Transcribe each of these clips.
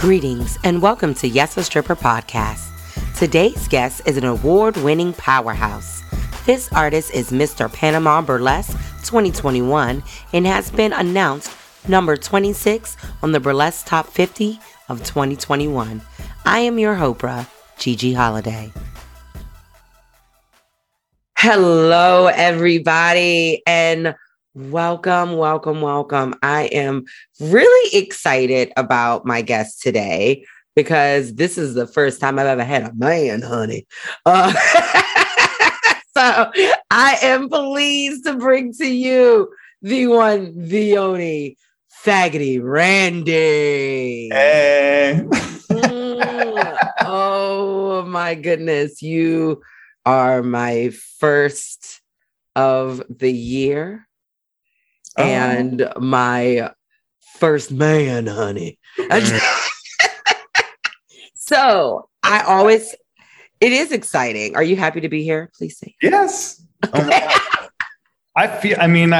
Greetings and welcome to Yes, a Stripper podcast. Today's guest is an award-winning powerhouse. This artist is Mr. Panama Burlesque 2021 and has been announced number 26 on the Burlesque Top 50 of 2021. I am your Hopra, Gigi Holiday. Hello, everybody, and welcome. I am really excited about my guest today because this is the first time I've ever had a man, honey. So I am pleased to bring to you the one, the only, Faggoty Randy. Hey. Oh, my goodness. You are my first of the year. And my first man, honey. So I always, it is exciting. Are you happy to be here? Please say yes. Oh my God. I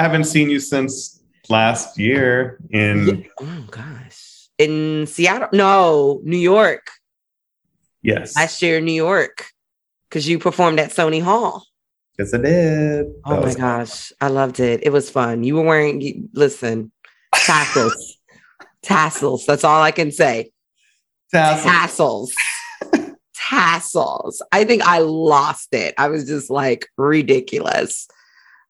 haven't seen you since last year in. Oh gosh, in Seattle? No, New York. Yes, last year in New York because you performed at Sony Hall. Yes, I did. Oh my gosh. I loved it. It was fun. You were wearing, listen, tassels. Tassels. That's all I can say. Tassels. I think I lost it. I was just like ridiculous.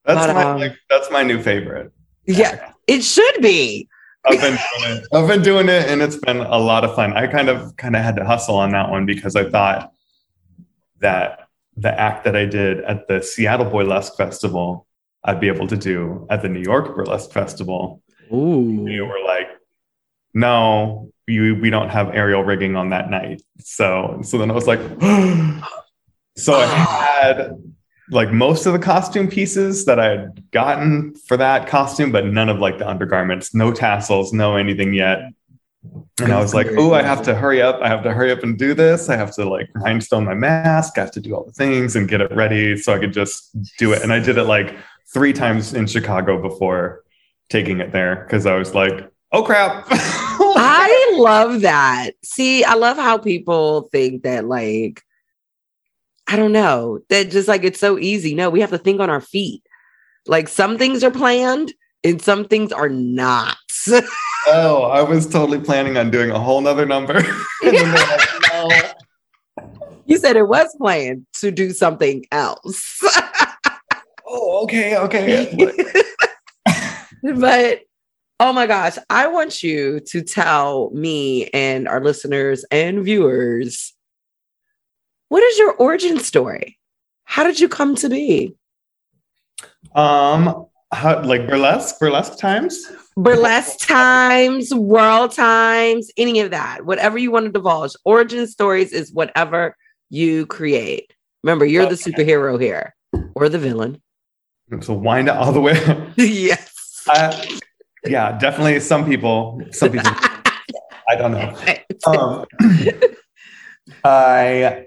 That's my new favorite. Yeah, it should be. I've been doing it and it's been a lot of fun. I kind of had to hustle on that one because I thought that the act that I did at the Seattle Burlesque Festival, I'd be able to do at the New York Burlesque Festival. Ooh. They were like, no, we don't have aerial rigging on that night. So then I was like, so I had like most of the costume pieces that I had gotten for that costume, but none of like the undergarments, no tassels, no anything yet. And I was like, oh, I have to hurry up. I have to hurry up and do this. I have to like rhinestone my mask. I have to do all the things and get it ready so I could just do it. And I did it like 3 times in Chicago before taking it there because I was like, oh, crap. I love that. See, I love how people think that like, I don't know, that just like it's so easy. No, we have to think on our feet. Like some things are planned and some things are not. Oh, I was totally planning on doing a whole nother number. And then they're like, no. You said it was planned to do something else. Oh, okay. But, oh my gosh, I want you to tell me and our listeners and viewers, what is your origin story? How did you come to be? How, like burlesque times? Burlesque times, world times, any of that. Whatever you want to divulge. Origin stories is whatever you create. Remember, you're okay. The superhero here. Or the villain. So wind it all the way. Yes. Yeah, definitely some people. I don't know. I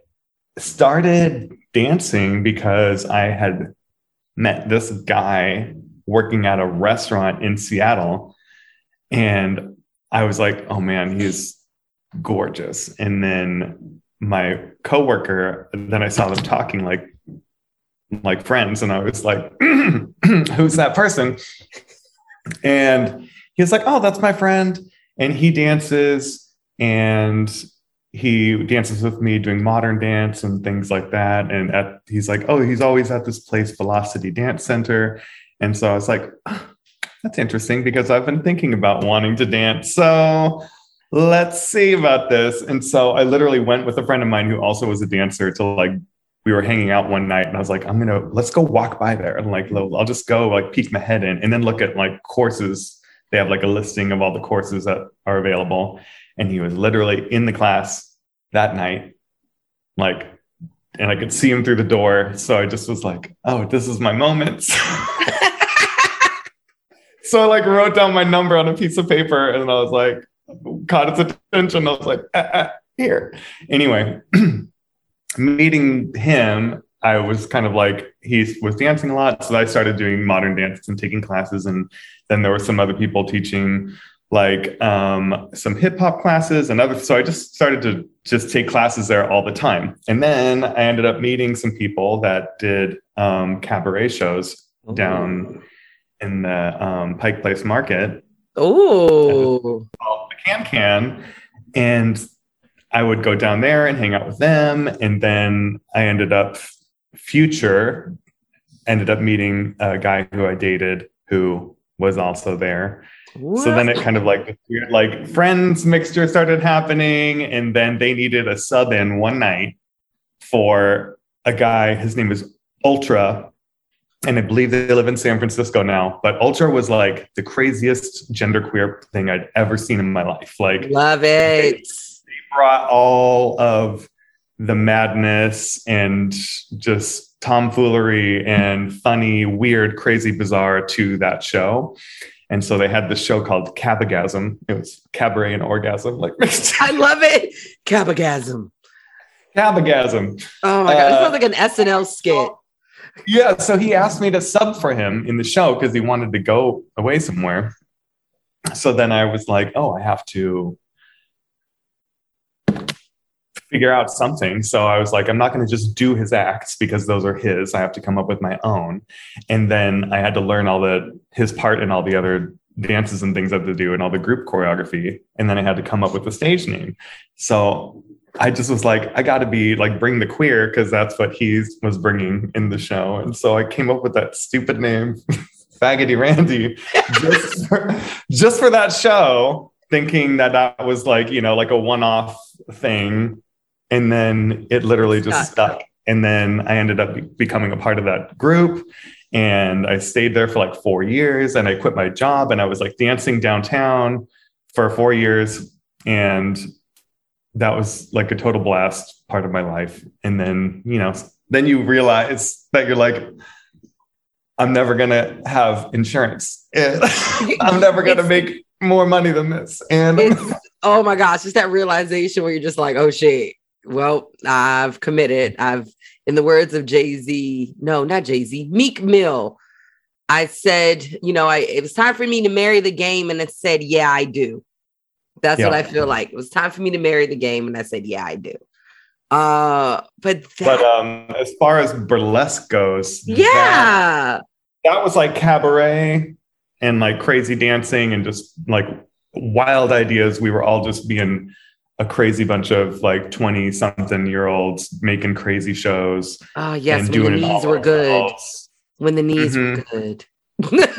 started dancing because I had met this guy working at a restaurant in Seattle. And I was like, oh man, he's gorgeous. And then my coworker, then I saw them talking like friends. And I was like, who's that person? And he was like, oh, that's my friend. And he dances. And he dances with me doing modern dance and things like that. And he's like, oh, he's always at this place, Velocity Dance Center. And so I was like, oh, that's interesting because I've been thinking about wanting to dance. So let's see about this. And so I literally went with a friend of mine who also was a dancer to like, we were hanging out one night and I was like, let's go walk by there. And like, I'll just go like peek my head in and then look at like courses. They have like a listing of all the courses that are available. And he was literally in the class that night, like, and I could see him through the door. So I just was like, oh, this is my moment. So I like wrote down my number on a piece of paper and I was like, caught its attention. I was like, here. Anyway, meeting him, I was kind of like, he was dancing a lot. So I started doing modern dance and taking classes. And then there were some other people teaching like some hip hop classes and other. So I just started to just take classes there all the time. And then I ended up meeting some people that did cabaret shows down in the Pike Place Market. Oh, the Can Can. And I would go down there and hang out with them. And then I ended up meeting a guy who I dated who was also there. What? So then it kind of like weird, like friends mixture started happening. And then they needed a sub in one night for a guy. His name is Ultra. And I believe they live in San Francisco now, but Ultra was like the craziest genderqueer thing I'd ever seen in my life. Like, love it. They brought all of the madness and just tomfoolery and funny, weird, crazy, bizarre to that show. And so they had this show called Cabagasm. It was cabaret and orgasm, like mixed. I love it. Cabagasm. Cabagasm. Oh my God. It sounds like an SNL skit. Yeah, so he asked me to sub for him in the show because he wanted to go away somewhere. So then I was like, oh, I have to figure out something. So I was like, I'm not going to just do his acts because those are his. I have to come up with my own. And then I had to learn all his part and all the other dances and things I had to do and all the group choreography. And then I had to come up with a stage name. So I just was like, I got to be like, bring the queer, because that's what he was bringing in the show. And so I came up with that stupid name, Faggoty Randy, just for that show, thinking that was like, you know, like a one-off thing. And then it literally just stuck. And then I ended up becoming a part of that group. And I stayed there for like 4 years, and I quit my job, and I was like dancing downtown for 4 years. And that was like a total blast part of my life. And then, you know, then you realize that you're like, I'm never going to have insurance. I'm never going to make more money than this. And oh my gosh, it's that realization where you're just like, oh shit, well, I've committed. In the words of Meek Mill, I said, you know, it was time for me to marry the game. And I said, yeah, I do. That's what I feel like. It was time for me to marry the game. And I said, yeah, I do. But as far as burlesque goes, yeah, that was like cabaret and like crazy dancing and just like wild ideas. We were all just being a crazy bunch of like 20 something year olds making crazy shows. Oh, yes. And when the knees were good. When the knees were good.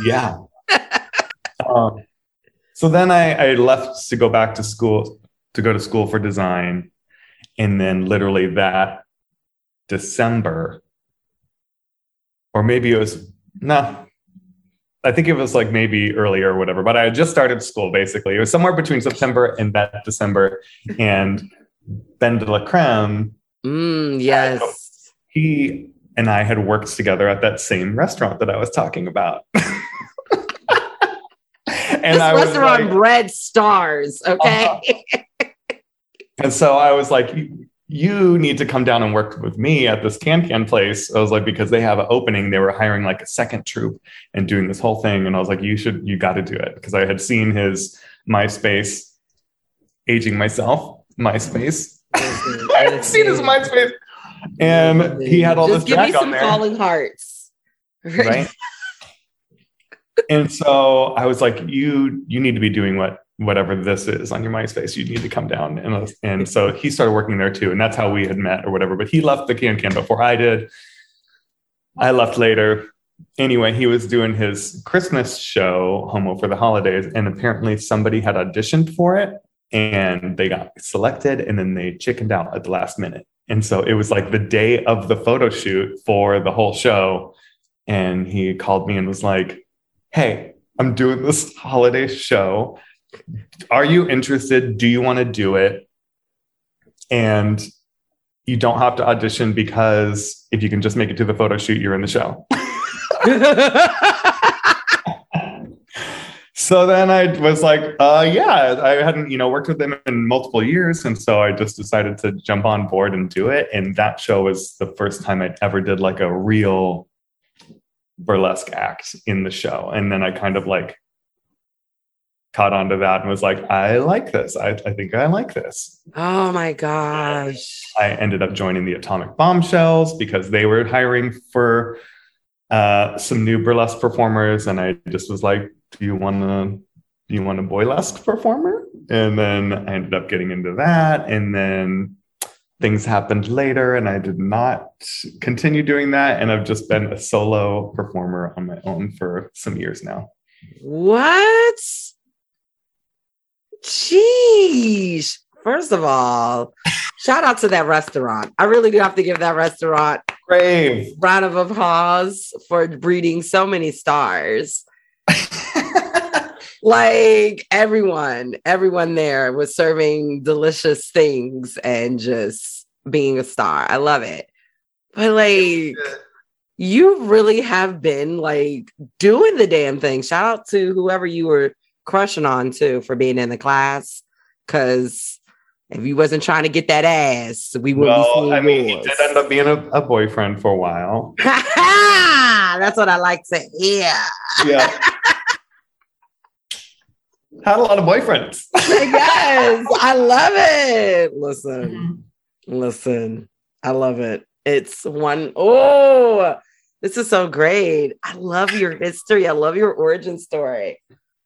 Yeah. So then I left to go back to school, to go to school for design. And then literally that December, or maybe it was, I think it was like maybe earlier or whatever, but I had just started school basically. It was somewhere between September and that December. And Ben de la Creme. Yes. He and I had worked together at that same restaurant that I was talking about. And this restaurant like, Red Stars, okay? And so I was like, you need to come down and work with me at this Can Can place. I was like, because they have an opening. They were hiring like a second troupe and doing this whole thing. And I was like, you got to do it. Because I had seen his MySpace, aging myself, MySpace. I had seen his MySpace. And he had all this track on there. Just give me some falling hearts. Right? And so I was like, you need to be doing whatever this is on your MySpace. You need to come down. And so he started working there too. And that's how we had met or whatever. But he left the Can Can before I did. I left later. Anyway, he was doing his Christmas show, Homo for the Holidays. And apparently somebody had auditioned for it. And they got selected. And then they chickened out at the last minute. And so it was like the day of the photo shoot for the whole show. And he called me and was like, hey, I'm doing this holiday show. Are you interested? Do you want to do it? And you don't have to audition because if you can just make it to the photo shoot, you're in the show. So then I was like, yeah, I hadn't, worked with them in multiple years. And so I just decided to jump on board and do it. And that show was the first time I ever did like a real burlesque act in the show. And then I kind of like caught on to that and was like, I like this. I think I like this. Oh my gosh. I ended up joining the Atomic Bombshells because they were hiring for some new burlesque performers. And I just was like, do you want a burlesque performer? And then I ended up getting into that. And then things happened later and I did not continue doing that. And I've just been a solo performer on my own for some years now. What? Jeez. First of all, shout out to that restaurant. I really do have to give that restaurant a round of applause for breeding so many stars. Like everyone there was serving delicious things and just being a star. I love it. But like, you really have been like doing the damn thing. Shout out to whoever you were crushing on too for being in the class. Cause if you wasn't trying to get that ass, we wouldn't be seeing yours. He did end up being a boyfriend for a while. That's what I like to hear. Yeah. Had a lot of boyfriends. Yes, I love it. Listen, I love it. It's one. Oh, this is so great. I love your history. I love your origin story.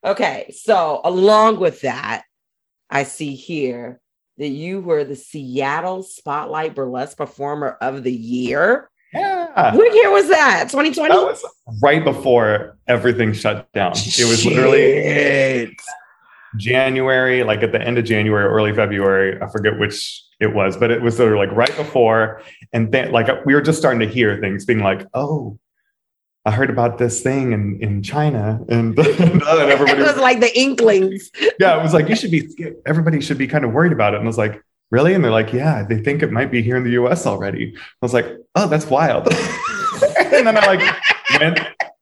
Okay, so along with that, I see here that you were the Seattle Spotlight Burlesque Performer of the Year. Yeah. What year was that? 2020? That was right before everything shut down. It was literally January, like at the end of January, early February. I forget which it was, but it was sort of like right before. And then like we were just starting to hear things being like, oh, I heard about this thing in China. And everybody was like the inklings. Yeah, it was like, everybody should be kind of worried about it. And I was like, really? And they're like, yeah, they think it might be here in the US already. I was like, oh, that's wild. And then I like went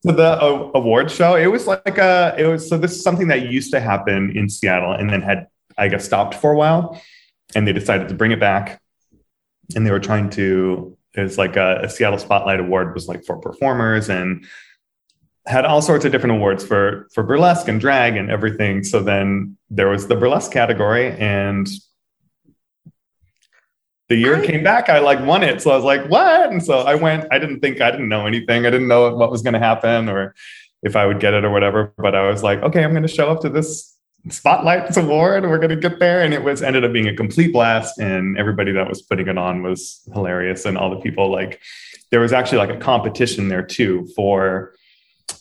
to the award show. It was like so this is something that used to happen in Seattle and then had, I guess, stopped for a while and they decided to bring it back. And they were trying to, it was like a Seattle Spotlight Award was like for performers and had all sorts of different awards for burlesque and drag and everything. So then there was the burlesque category and the year it came back, I like won it. So I was like, what? And so I went, I didn't know anything. I didn't know what was going to happen or if I would get it or whatever. But I was like, okay, I'm going to show up to this Spotlight Award and we're going to get there. And it was ended up being a complete blast. And everybody that was putting it on was hilarious. And all the people, like, there was actually like a competition there too for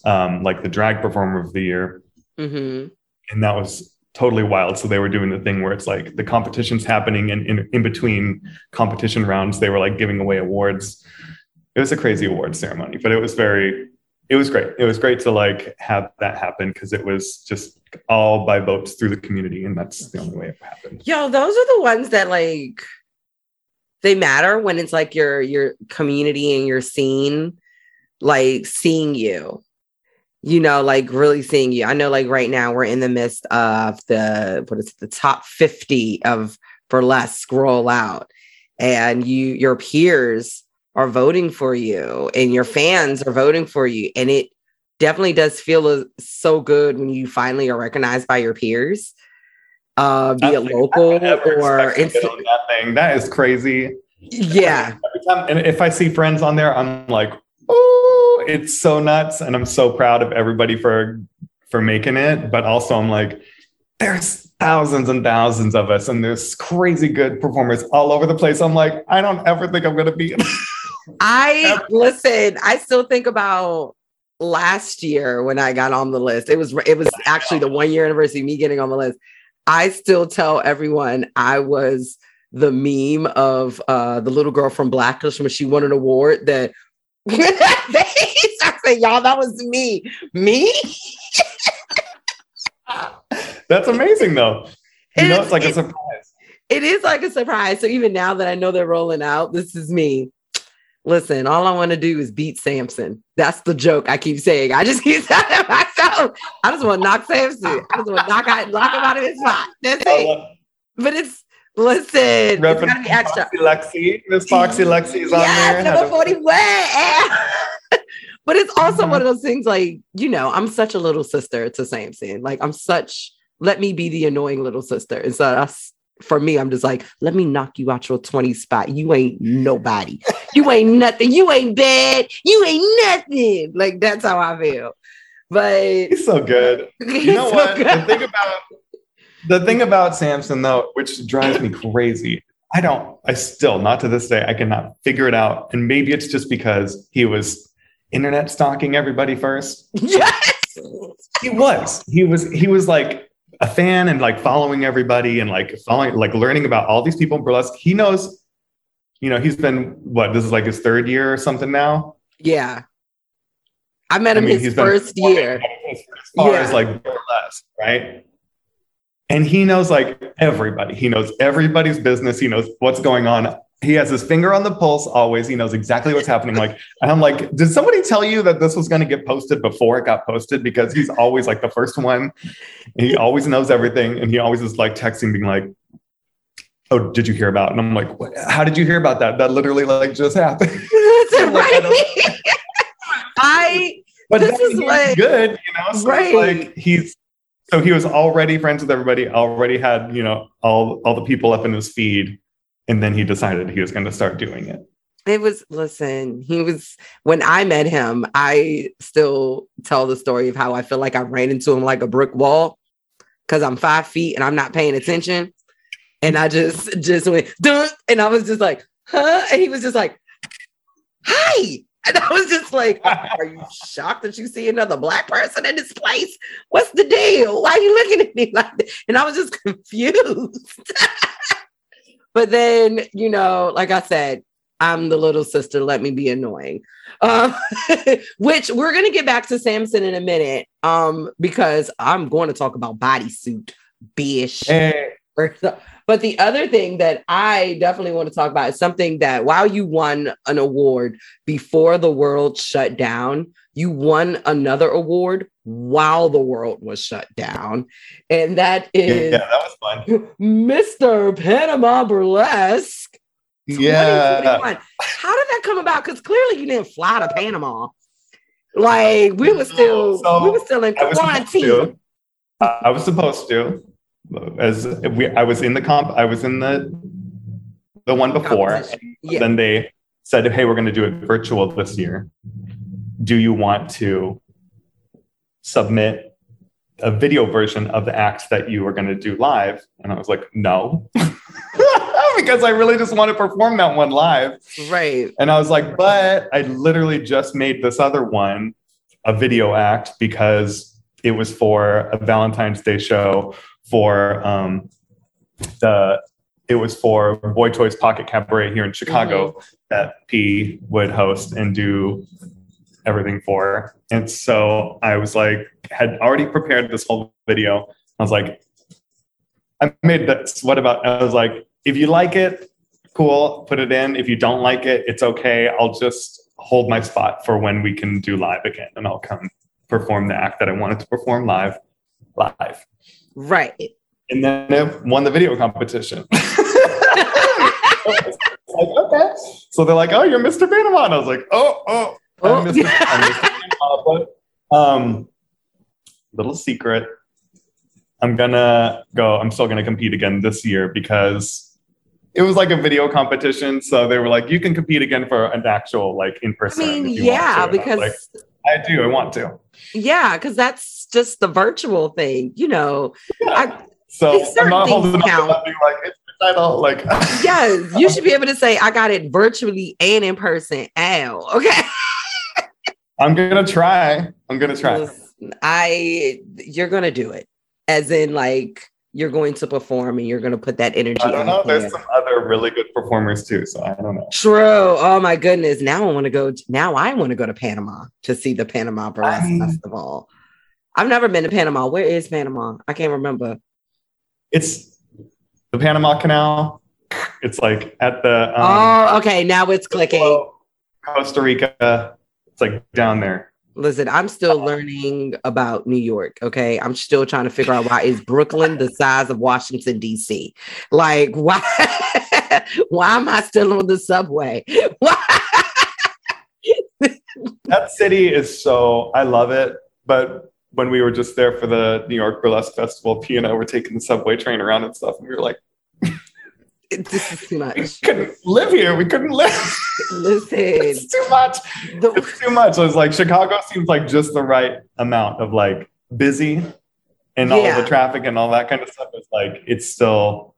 like the drag performer of the year. Mm-hmm. And that was totally wild. So they were doing the thing where it's like the competition's happening and in between competition rounds, they were like giving away awards. It was a crazy award ceremony, but it was great. It was great to like have that happen because it was just all by votes through the community. And that's the only way it happened. Yo, those are the ones that like, they matter when it's like your community and your scene, like seeing you. You know, like really seeing you. I know like right now we're in the midst of the top 50 of burlesque rollout and your peers are voting for you and your fans are voting for you. And it definitely does feel so good when you finally are recognized by your peers, be it local or that thing. That is crazy. Yeah. Every time, and if I see friends on there, I'm like, oh, it's so nuts. And I'm so proud of everybody for making it. But also I'm like, there's thousands and thousands of us and there's crazy good performers all over the place. I'm like, I don't ever think I'm going to be. I still think about last year when I got on the list. It was actually the 1 year anniversary of me getting on the list. I still tell everyone I was the meme of the little girl from Blackish when she won an award that I said, y'all, that was me. That's amazing though. It's like a surprise. It is like a surprise. So even now that I know they're rolling out, this is me. Listen, all I want to do is beat Samson. That's the joke I keep saying. I just keep telling myself, I just want to knock Samson. I just want to knock him out of his spot. That's it. But listen, it's gotta be extra. Miss Foxy Lexi is on there. Number 41. But it's also one of those things like, you know, I'm such a little sister to Samson. Like I'm such let me be the annoying little sister. And so that's, for me, I'm just like, let me knock you out your 20 spot. You ain't nobody. You ain't nothing. You ain't bad. You ain't nothing. Like, that's how I feel. But he's so good. You know what? The thing about Samson, though, which drives me crazy, I still, not to this day, I cannot figure it out. And maybe it's just because he was internet stalking everybody first. Yes. He was like a fan and like following everybody and like following, like learning about all these people in burlesque. He knows, you know, he's been, what, this is like his third year or something now. Yeah. I met him his first year. As far as like burlesque, right? And he knows like everybody. He knows everybody's business. He knows what's going on. He has his finger on the pulse always. He knows exactly what's happening. Like, and I'm like, did somebody tell you that this was going to get posted before it got posted? Because he's always like the first one. And he always knows everything. And he always is like texting, being like, oh, did you hear about? And I'm like, what? How did you hear about that? That literally like just happened. That's right. But this is like good, you know. So right. Like he was already friends with everybody, already had, you know, all the people up in his feed, and then he decided he was going to start doing it. When I met him, I still tell the story of how I feel like I ran into him like a brick wall because I'm 5 feet and I'm not paying attention, and I just went dunk, and I was just like, huh, and he was just like, hi. And I was just like, are you shocked that you see another black person in this place? What's the deal? Why are you looking at me like that? And I was just confused. But then, you know, like I said, I'm the little sister. Let me be annoying. Which we're going to get back to Samson in a minute, because I'm going to talk about bodysuit, bitch. Hey. But the other thing that I definitely want to talk about is something that while you won an award before the world shut down, you won another award while the world was shut down. And that is that was fun. Mr. Panama Burlesque. Yeah. 2021. How did that come about? Because clearly you didn't fly to Panama. Like we were still in quarantine. I was supposed to. I was in the one before. Yeah. Then they said, hey, we're going to do it virtual this year. Do you want to submit a video version of the acts that you were going to do live? And I was like, no, because I really just want to perform that one live. Right. And I was like, but I literally just made this other one a video act because it was for a Valentine's Day show. It was for Boy Toys Pocket Cabaret here in Chicago, mm-hmm. that P would host and do everything for. And so I was like, had already prepared this whole video. I was like, I made this. What about? I was like, if you like it, cool, put it in. If you don't like it, it's okay. I'll just hold my spot for when we can do live again, and I'll come perform the act that I wanted to perform live. Right. And then it won the video competition. Like, okay. So they're like, oh, you're Mr. Panama. And I was like, oh. I'm Mr. Panama. But little secret. I'm still going to compete again this year because it was like a video competition. So they were like, you can compete again for an actual like in-person. I mean, yeah, because... I do. I want to. Yeah, because that's just the virtual thing, you know. Yeah. So I'm not holding up being like it's the title. Like, yes, you should be able to say I got it virtually and in person. Ow. Okay. I'm gonna try. You're gonna do it. As in, like, you're going to perform and you're going to put that energy. I don't know. There's some other really good performers too. So I don't know. True. Oh my goodness. Now I want to go to Panama to see the Panama Burlesque Festival. I've never been to Panama. Where is Panama? I can't remember. It's the Panama Canal. It's like at the. Oh, okay. Now it's clicking. Costa Rica. It's like down there. Listen, I'm still learning about New York, okay? I'm still trying to figure out why is Brooklyn the size of Washington, D.C.? Like, why? Why am I still on the subway? Why? That city is so, I love it, but when we were just there for the New York Burlesque Festival, P and I were taking the subway train around and stuff, and we were like, this is too much. We couldn't live here. We couldn't live. Listen. It's too much. It's too much. I was like, Chicago seems like just the right amount of like busy and all the traffic and all that kind of stuff. It's like, it's still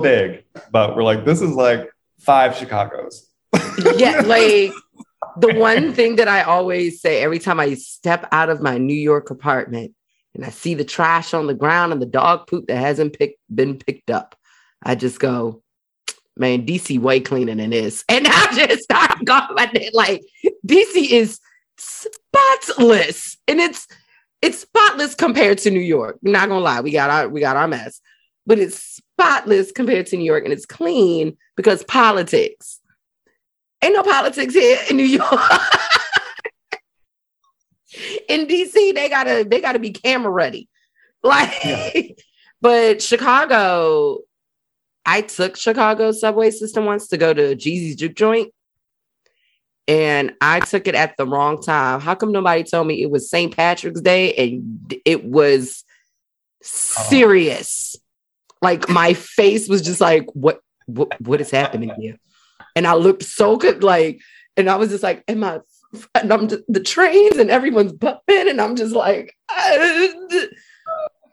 big, but we're like, this is like 5 Chicagos. Yeah. Like the one thing that I always say every time I step out of my New York apartment and I see the trash on the ground and the dog poop that hasn't been picked up, I just go, man, DC way cleaner than this. And I just start going like, DC is spotless. And it's spotless compared to New York. Not gonna lie, we got our mess, but it's spotless compared to New York, and it's clean because politics. Ain't no politics here in New York. In DC, they gotta be camera ready. But Chicago, I took Chicago subway system once to go to Jeezy's Juke Joint, and I took it at the wrong time. How come nobody told me it was St. Patrick's Day? And it was serious. Like my face was just like, what is happening here? And I looked so good. Like, and I was just like, and I'm just, the trains and everyone's bumping. And I'm just like,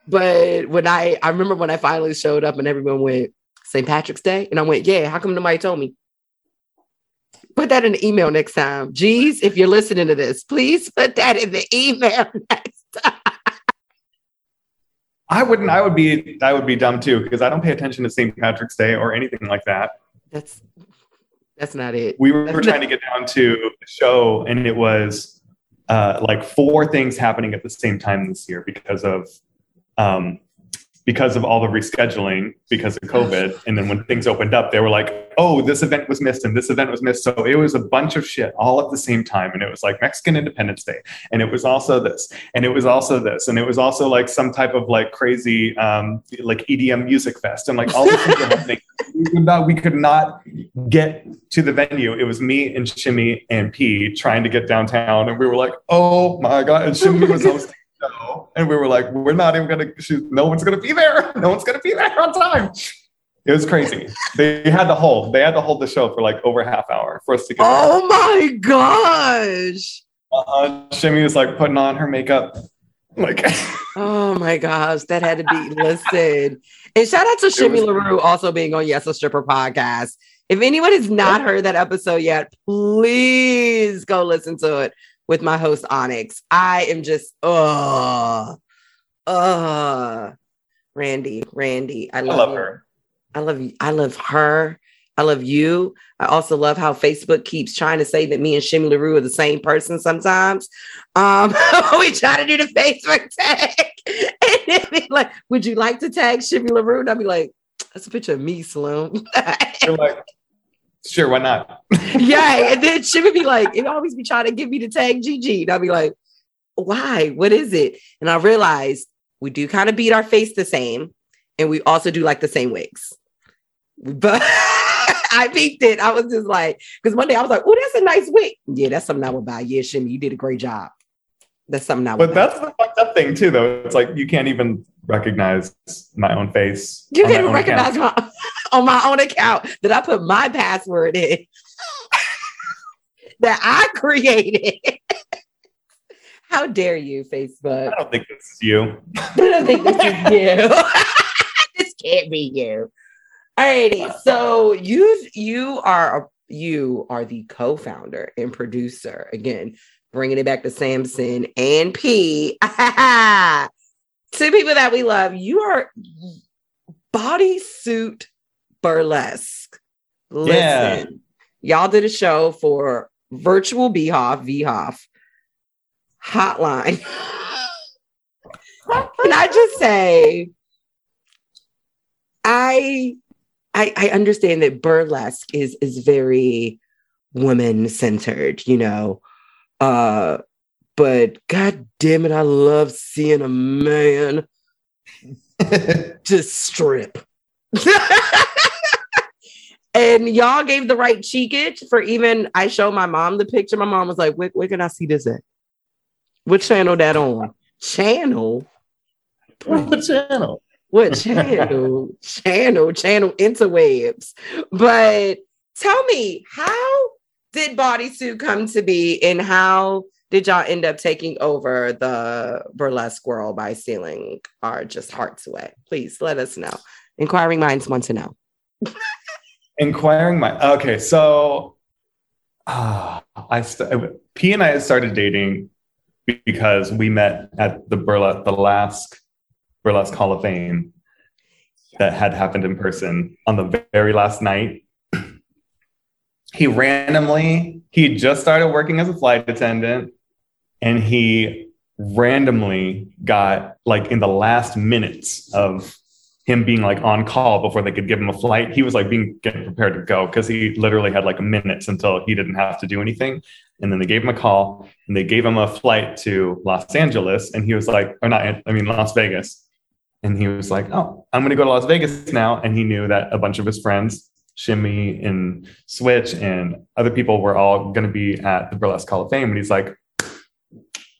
but when I remember when I finally showed up and everyone went, St. Patrick's Day? And I went, yeah, how come nobody told me? Put that in the email next time. Geez, if you're listening to this, please put that in the email next time. I wouldn't. I would be dumb too, because I don't pay attention to St. Patrick's Day or anything like that. That's not it. We were trying to get down to the show, and it was like 4 things happening at the same time this year because of all the rescheduling because of COVID. And then when things opened up, they were like, oh, this event was missed and this event was missed. So it was a bunch of shit all at the same time. And it was like Mexican Independence Day. And it was also this. And it was also this. And it was also like some type of like crazy, like EDM music fest. And like all the things were happening. We could not get to the venue. It was me and Shimmy and P trying to get downtown. And we were like, oh my God. And Shimmy was hosting. And we were like, we're not even going to, no one's going to be there. No one's going to be there on time. It was crazy. They had to hold the show for like over a half hour for us to get there. My gosh. Shimmy was like putting on her makeup. Like, oh my gosh. That had to be listed. And shout out to Shimmy LaRue also being on Yes, a Stripper podcast. If anyone has not heard that episode yet, please go listen to it. With my host Onyx. I am just Randy. I love her. I love you. I love her. I love you. I also love how Facebook keeps trying to say that me and Shimmy LaRue are the same person sometimes. We try to do the Facebook tag. And then be like, would you like to tag Shimmy LaRue? And I'll be like, that's a picture of me, Sloan. You're like, sure, why not? Yeah, and then she would be like, it always be trying to get me to tag Gigi. And I'll be like, why? What is it? And I realized we do kind of beat our face the same, and we also do like the same wigs. But I peeked it. I was just like, because one day I was like, oh, that's a nice wig. Yeah, that's something I would buy. Yeah, Shimmy, you did a great job. That's something I would buy. But that's the fucked up thing too, though. It's like you can't even recognize my own face. You can't even recognize my on my own account that I put my password in that I created. How dare you, Facebook? I don't think this is you. I don't think this is you. This can't be you. Alrighty, so you are the co-founder and producer, again, bringing it back to Samson and P. Two people that we love. You are Bodysuit Burlesque. Listen, y'all did a show for virtual Behoff hotline. Can I just say, I understand that burlesque is very woman centered, you know, but God damn it, I love seeing a man just strip. And y'all gave the right cheekage for even. I showed my mom the picture. My mom was like, where can I see this at? What channel that on? channel. What channel? What channel? Channel interwebs. But tell me, how did Bodysuit come to be, and how did y'all end up taking over the burlesque world by stealing our just hearts away? Please let us know. Inquiring minds want to know. Inquiring minds. Okay, so P and I started dating because we met at the last Burlesque Hall of Fame that had happened in person on the very last night. He just started working as a flight attendant, and he randomly got, like, in the last minutes of him being, like, on call before they could give him a flight, he was, like, getting prepared to go, because he literally had, like, minutes until he didn't have to do anything. And then they gave him a call, and they gave him a flight to Los Angeles, and he was like, Las Vegas. And he was like, oh, I'm going to go to Las Vegas now. And he knew that a bunch of his friends, Shimmy and Switch and other people, were all going to be at the Burlesque Hall of Fame. And he's like,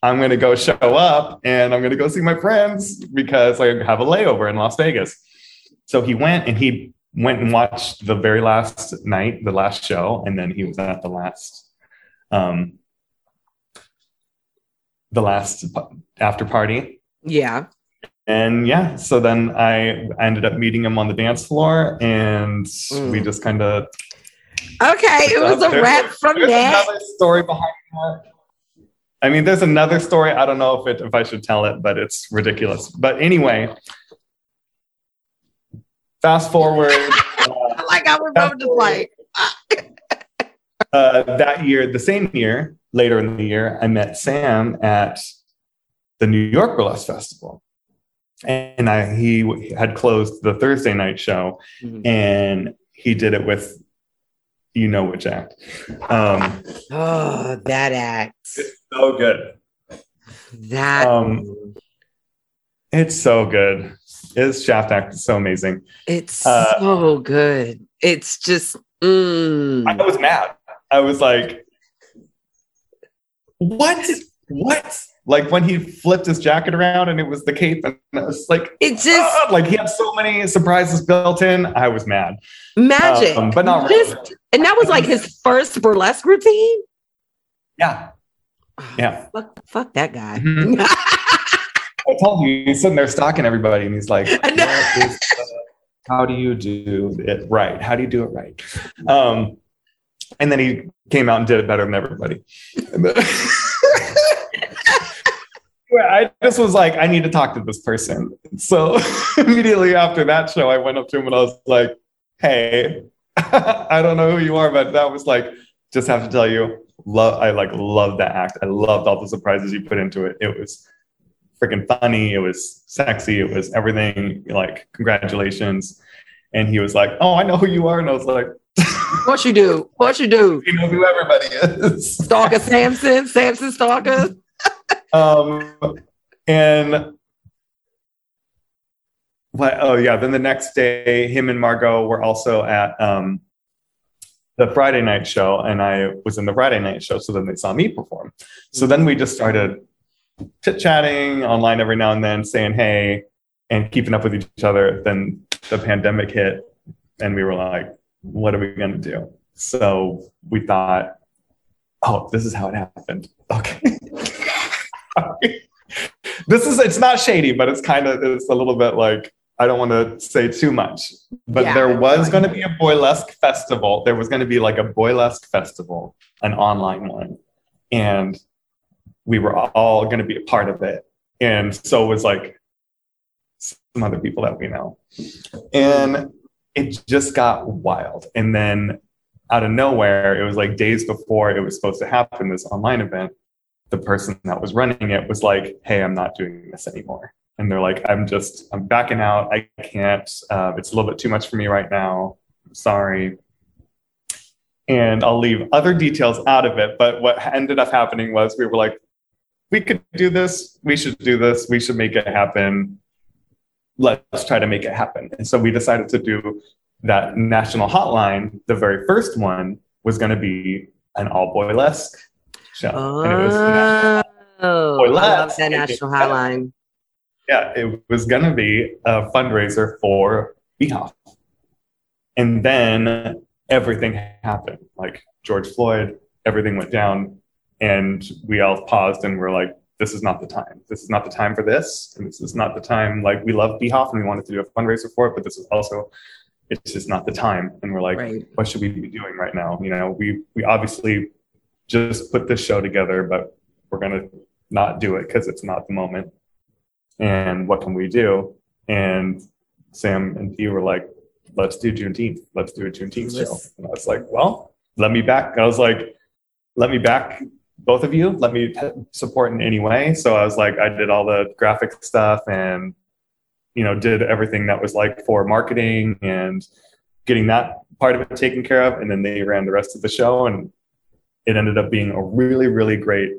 I'm going to go show up, and I'm going to go see my friends because I have a layover in Las Vegas. So he went and watched the very last night, the last show. And then he was at the last after party. Yeah. And yeah, so then I ended up meeting him on the dance floor, and we just kind of. Okay, it was a wrap from that. Another story behind that. I mean, there's another story. I don't know if I should tell it, but it's ridiculous. But anyway, fast forward. Like I remember just like. The same year, later in the year, I met Sam at the New York Burlesque Festival. And he had closed the Thursday night show, and he did it with, you know which act. That act. It's so good. That. It's so good. His shaft act is so amazing. It's so good. It's just. I was mad. I was like, what? Like when he flipped his jacket around and it was the cape, and I was like, it just like he had so many surprises built in. I was mad. Magic, but not just, really. And that was like his first burlesque routine. Yeah, yeah. Fuck that guy. Mm-hmm. I told you, he's sitting there stalking everybody, and he's like, "How do you do it right? How do you do it right?" And then he came out and did it better than everybody. I just was like, I need to talk to this person. So immediately after that show, I went up to him and I was like, hey, I don't know who you are, but that was like, just have to tell you, I love that act. I loved all the surprises you put into it. It was freaking funny. It was sexy. It was everything. Like, congratulations. And he was like, oh, I know who you are. And I was like, What you do? You know who everybody is. Stalker Samson Stalker. And what? Oh yeah. Then the next day, him and Margot were also at the Friday night show, and I was in the Friday night show. So then they saw me perform. So then we just started chit chatting online every now and then, saying hey, and keeping up with each other. Then the pandemic hit, and we were like, what are we going to do? So we thought, oh, this is how it happened. Okay. It's not shady, but it's a little bit like, I don't want to say too much, but yeah, there was going to be a burlesque festival. There was going to be like a burlesque festival, an online one. And we were all going to be a part of it. And so it was like some other people that we know. And it just got wild. And then out of nowhere, it was like days before it was supposed to happen, this online event, the person that was running it was like, hey, I'm not doing this anymore. And they're like, I'm backing out. I can't. It's a little bit too much for me right now. I'm sorry. And I'll leave other details out of it. But what ended up happening was we were like, we could do this. We should do this. We should make it happen. Let's try to make it happen. And so we decided to do that national hotline. The very first one was going to be an all burlesque show. And it was Oh, I love that national hotline. Yeah, it was going to be a fundraiser for Behoff. And then everything happened. Like George Floyd, everything went down. And we all paused and were like, this is not the time. This is not the time for this. And this is not the time. Like, we love Behoff and we wanted to do a fundraiser for it, but this is also, it's just not the time. And we're like, right. What should we be doing right now? You know, we obviously just put this show together, but we're going to not do it because it's not the moment. And what can we do? And Sam and Dee were like, let's do Juneteenth. Let's do a Juneteenth show. And I was like, well, let me back both of you. Let me support in any way. So I was like, I did all the graphic stuff and, you know, did everything that was like for marketing and getting that part of it taken care of. And then they ran the rest of the show. And it ended up being a really, really great,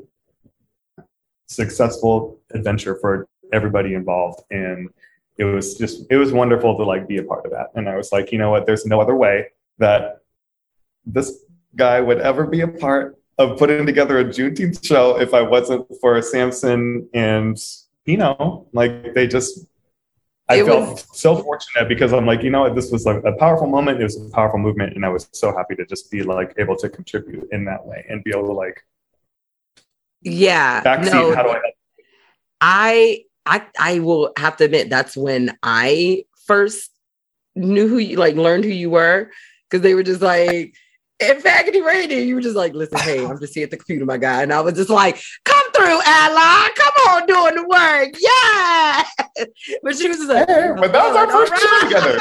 successful adventure for everybody involved. And it was wonderful to like be a part of that. And I was like, you know what, there's no other way that this guy would ever be a part of putting together a Juneteenth show if I wasn't for Samson and Pinot. Like they just, I felt so fortunate because I'm like, you know what, this was like a powerful moment. It was a powerful movement. And I was so happy to just be like able to contribute in that way and be able to like, yeah, backseat, no, how do I help? I will have to admit that's when I first knew who you like learned who you were, because they were just like, in Faggoty Randy, you were just like, listen, hey, I'm just here at the computer, my guy. And I was just like, come through, ally, come on, doing the work. Yeah. But she was just like, hey, but that was our first show together.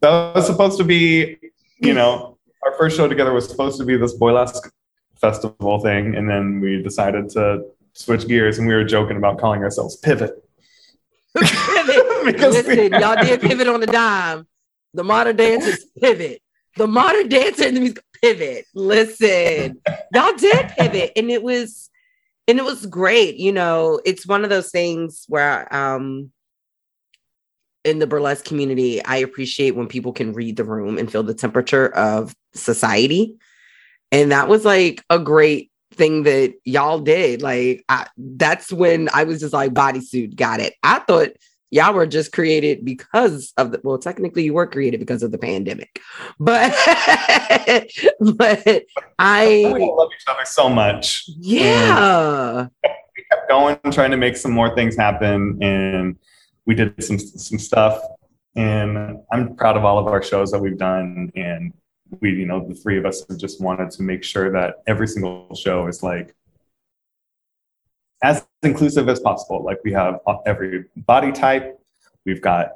That was supposed to be, you know, our first show together was supposed to be this Burlesque Festival thing. And then we decided to switch gears, and we were joking about calling ourselves Pivot. Pivot. Listen, y'all did pivot on the dime. The modern dance is pivot. The modern dancer and the music, pivot. Listen, y'all did pivot, and it was great. You know, it's one of those things where, in the burlesque community, I appreciate when people can read the room and feel the temperature of society, and that was like a great thing that y'all did. Like that's when I was just like, bodysuit, got it. I thought y'all were just created because of the, well, technically you were created because of the pandemic, but, but I love each other so much. Yeah. And we kept going, trying to make some more things happen. And we did some stuff, and I'm proud of all of our shows that we've done. And we, you know, the three of us have just wanted to make sure that every single show is like, as inclusive as possible. Like we have every body type, we've got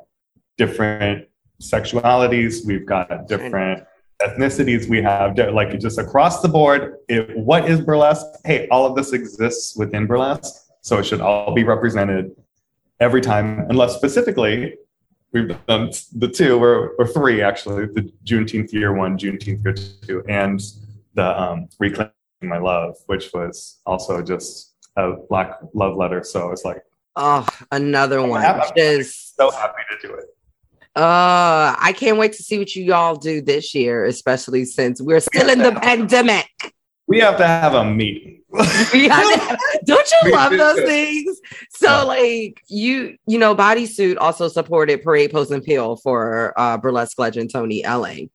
different sexualities, we've got different ethnicities, we have like just across the board. What is burlesque? Hey, all of this exists within burlesque, so it should all be represented every time, unless specifically we've done the two or three actually: the Juneteenth year one, Juneteenth year two, and the Reclaiming My Love, which was also just a black love letter. So it's like, oh, another one. I'm so happy to do it. I can't wait to see what you all do this year, especially since we're still in the pandemic. We have to have a meeting. Don't you love those things? So like you know, Bodysuit also supported Parade, Post and Peel for burlesque legend Tony Elling.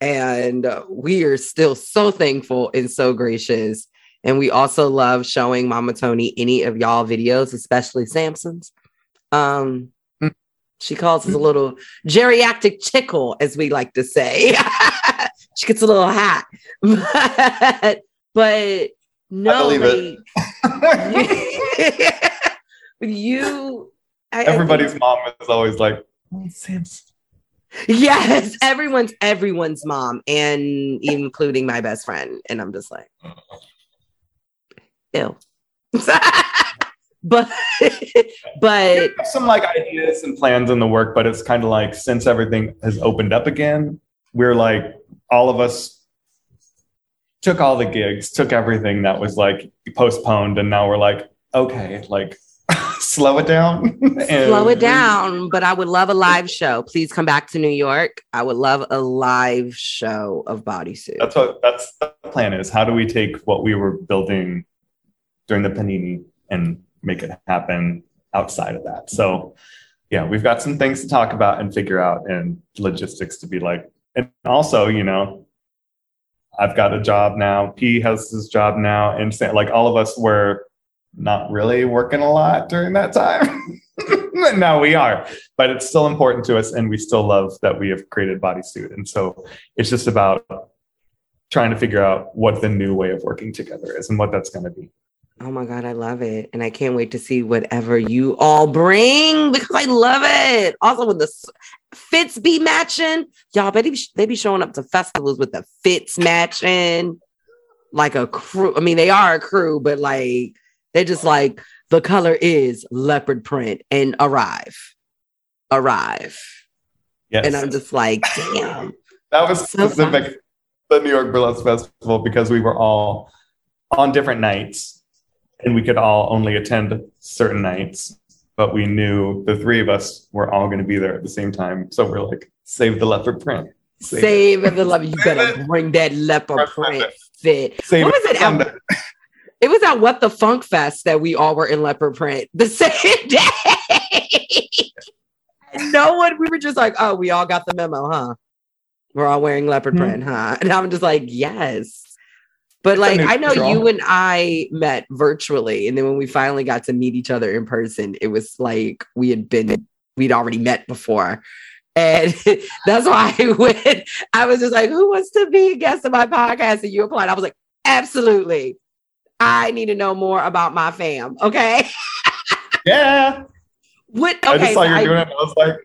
And we are still so thankful and so gracious. And we also love showing Mama Tony any of y'all videos, especially Samson's. She calls us a little geriatric tickle, as we like to say. She gets a little hot. But no, everybody's mom is always like, oh, Samson. Yes, everyone's mom, and including my best friend. And I'm just like, ew. but some like ideas and plans in the work, but it's kind of like, since everything has opened up again, we're like, all of us took all the gigs, took everything that was like postponed, and now we're like, okay, like slow it down. But I would love a live show. Please come back to New York. I would love a live show of Bodysuit. That's the plan is, how do we take what we were building during the panini and make it happen outside of that. So yeah, we've got some things to talk about and figure out and logistics to be like, and also, you know, I've got a job now. P has his job now. And like all of us were not really working a lot during that time. Now we are, but it's still important to us. And we still love that we have created Bodysuit. And so it's just about trying to figure out what the new way of working together is and what that's going to be. Oh my God, I love it. And I can't wait to see whatever you all bring because I love it. Also with the fits be matching. Y'all, they be showing up to festivals with the fits matching like a crew. I mean, they are a crew, but like, they're just like, the color is leopard print and arrive. Yes. And I'm just like, damn. That was specific to the New York Burlesque Festival because we were all on different nights. And we could all only attend certain nights, but we knew the three of us were all going to be there at the same time. So we're like, save the leopard print. Save the leopard. You better bring that leopard print fit. Save what was it? It was at What the Funk Fest that we all were in leopard print the same day. No one, we were just like, oh, we all got the memo, huh? We're all wearing leopard print, huh? And I'm just like, yes. But like, I know you and I met virtually. And then when we finally got to meet each other in person, it was like we'd already met before. And that's why I was just like, who wants to be a guest of my podcast? And you applied. I was like, absolutely. I need to know more about my fam. Okay. Yeah. Okay, I just saw you doing it. I was like,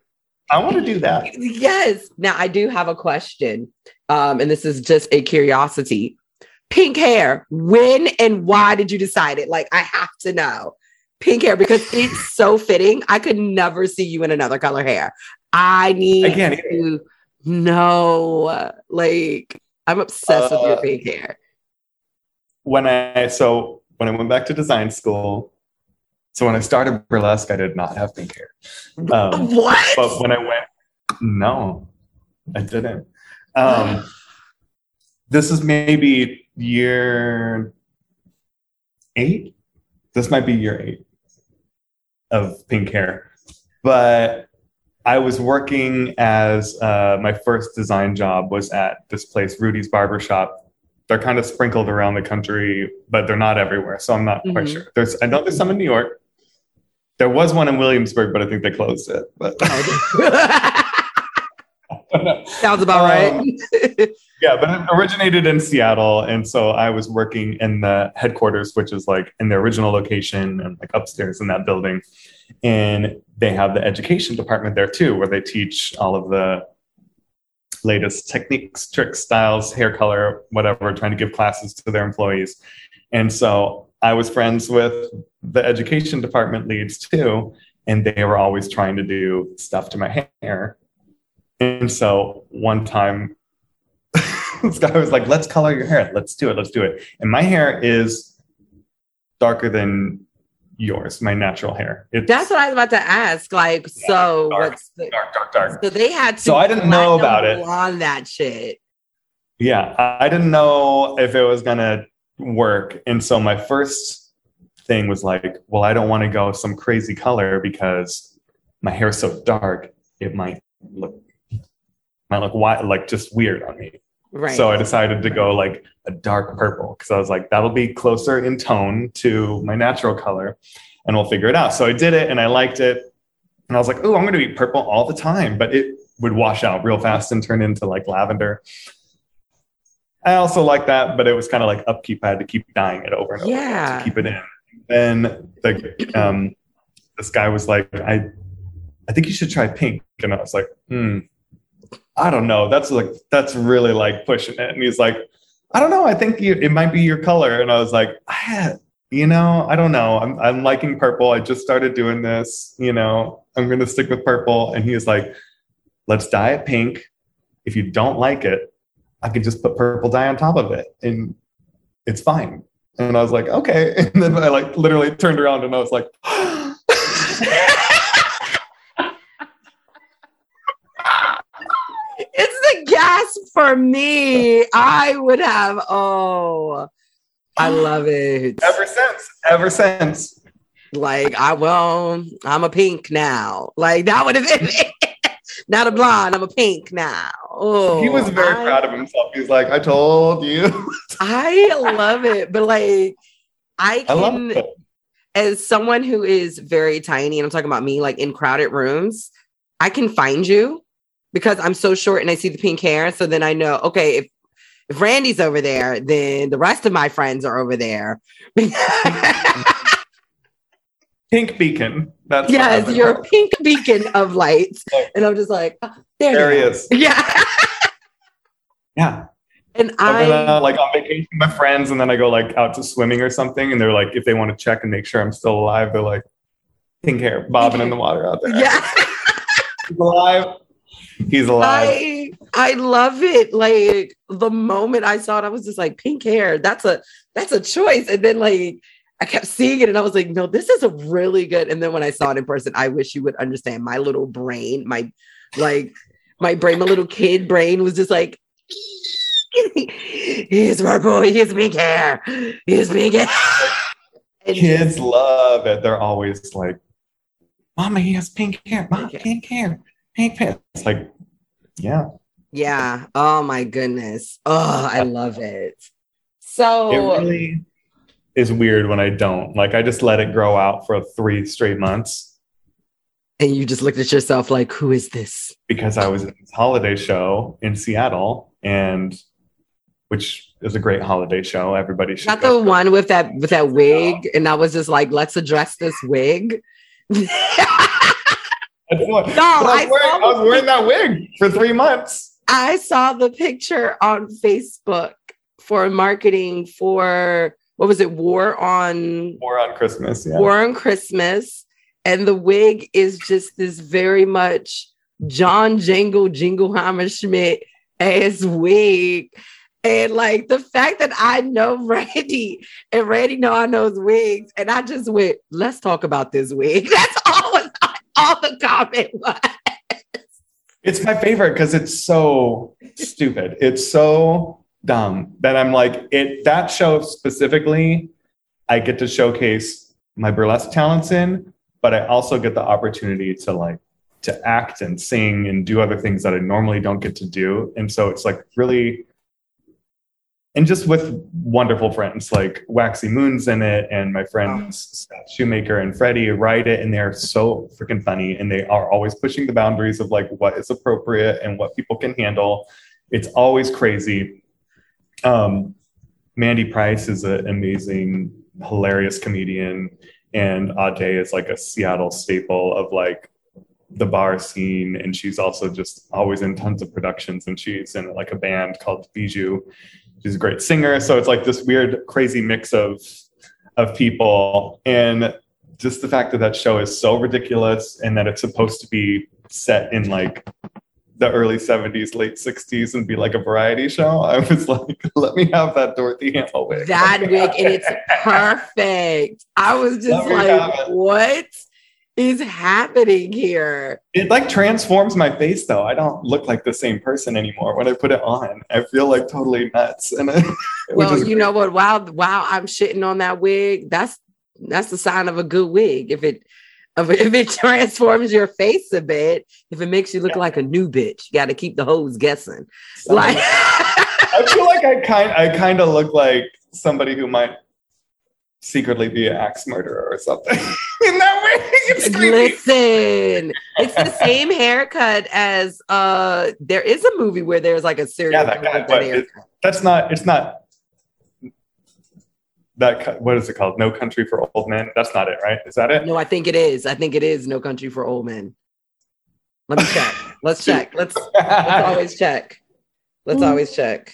I want to do that. Yes. Now I do have a question. And this is just a curiosity. Pink hair, when and why did you decide it? Like, I have to know. Pink hair, because it's so fitting. I could never see you in another color hair. I need to know. Like, I'm obsessed with your pink hair. When I went back to design school, so when I started burlesque, I did not have pink hair. What? But when I went, no, I didn't. This is maybe... year eight of pink hair, but I was working as my first design job was at this place, Rudy's Barbershop. They're kind of sprinkled around the country, but they're not everywhere, so I'm not quite sure. I know there's some in New York. There was one in Williamsburg, but I think they closed it. But sounds about right. Yeah, but it originated in Seattle. And so I was working in the headquarters, which is like in the original location and like upstairs in that building. And they have the education department there too, where they teach all of the latest techniques, tricks, styles, hair color, whatever, trying to give classes to their employees. And so I was friends with the education department leads too. And they were always trying to do stuff to my hair. And so one time, this guy was like, let's color your hair. Let's do it. And my hair is darker than yours, my natural hair. That's what I was about to ask. Like, yeah, so dark, dark. So they had to. So I didn't know about it. On that shit. Yeah. I didn't know if it was going to work. And so my first thing was like, well, I don't want to go some crazy color because my hair is so dark. It might look wild, like just weird on me. Right. So I decided to go like a dark purple because I was like, that'll be closer in tone to my natural color and we'll figure it out. So I did it and I liked it. And I was like, oh, I'm going to be purple all the time. But it would wash out real fast and turn into like lavender. I also like that, but it was kind of like upkeep. I had to keep dyeing it over and over to keep it in. Then this guy was like, I think you should try pink. And I was like, I don't know. That's really like pushing it. And he's like, I don't know. I think it might be your color. And I was like, I don't know. I'm liking purple. I just started doing this. I'm going to stick with purple. And he was like, let's dye it pink. If you don't like it, I could just put purple dye on top of it. And it's fine. And I was like, okay. And then I like literally turned around and I was like, gasp for me. I would have I love it. Ever since. Like, I'm a pink now. Like, that would have been not a blonde, I'm a pink now. Oh, he was very proud of himself. He's like, I told you. I love it. But like, I love it. As someone who is very tiny, and I'm talking about me, like in crowded rooms, I can find you because I'm so short and I see the pink hair. So then I know, okay, if Randy's over there, then the rest of my friends are over there. Pink beacon. That's yes, you're a pink beacon of lights. And I'm just like, oh, there he is. Yeah. Yeah. And I'm like on vacation with my friends, and then I go like out to swimming or something, and they're like, if they want to check and make sure I'm still alive, they're like, pink hair bobbing in the water out there. Yeah. He's alive. I love it. Like the moment I saw it, I was just like, pink hair, that's a choice. And then like I kept seeing it and I was like, no, this is a really good. And then when I saw it in person, I wish you would understand my little brain, my little kid brain was just like, he's my boy, he's big hair. Kids love it. They're always like, Mama, he has pink hair. Mom, pink hair. It's like, yeah. Yeah. Oh my goodness. Oh, I love it. So it really is weird when I don't. Like, I just let it grow out for 3 straight months. And you just looked at yourself like, who is this? Because I was at this holiday show in Seattle, and which is a great holiday show. Everybody should. Not the one with that wig. And I was just like, let's address this wig. I was wearing that wig for 3 months. I saw the picture on Facebook for marketing for, what was it? War on Christmas. Yeah. War on Christmas. And the wig is just this very much John Jingleheimer Schmidt ass wig. And like the fact that I know Randy and Randy knows wigs. And I just went, let's talk about this wig. That's all the comment was. It's my favorite because it's so stupid. It's so dumb that I'm like, that show specifically, I get to showcase my burlesque talents in, but I also get the opportunity to act and sing and do other things that I normally don't get to do. And so it's like really, and just with wonderful friends, like Waxy Moon's in it, and my friends Scott Shoemaker and Freddie write it, and they're so freaking funny, and they are always pushing the boundaries of like what is appropriate and what people can handle. It's always crazy. Mandy Price is an amazing, hilarious comedian, and Ade is like a Seattle staple of like the bar scene, and she's also just always in tons of productions, and she's in like a band called Bijou. She's a great singer. So it's like this weird, crazy mix of people. And just the fact that show is so ridiculous, and that it's supposed to be set in like the early 70s, late 60s, and be like a variety show. I was like, let me have that Dorothy Hamill wig. That wig, and it's perfect. I was just like, what is happening here? It like transforms my face though. I don't look like the same person anymore when I put it on. I feel like totally nuts. And know what? Wow! I'm shitting on that wig. That's the sign of a good wig. If it transforms your face a bit, if it makes you look like a new bitch, you got to keep the hoes guessing. Like I feel like I kind of look like somebody who might secretly be an axe murderer or something in that way. Listen, it's the same haircut as there is a movie where there's like a serial what is it called? No Country for Old Men. That's not it, right? Is that it? No, I think it is No Country for Old Men. Let me check. Let's check. Let's always check. Let's always check.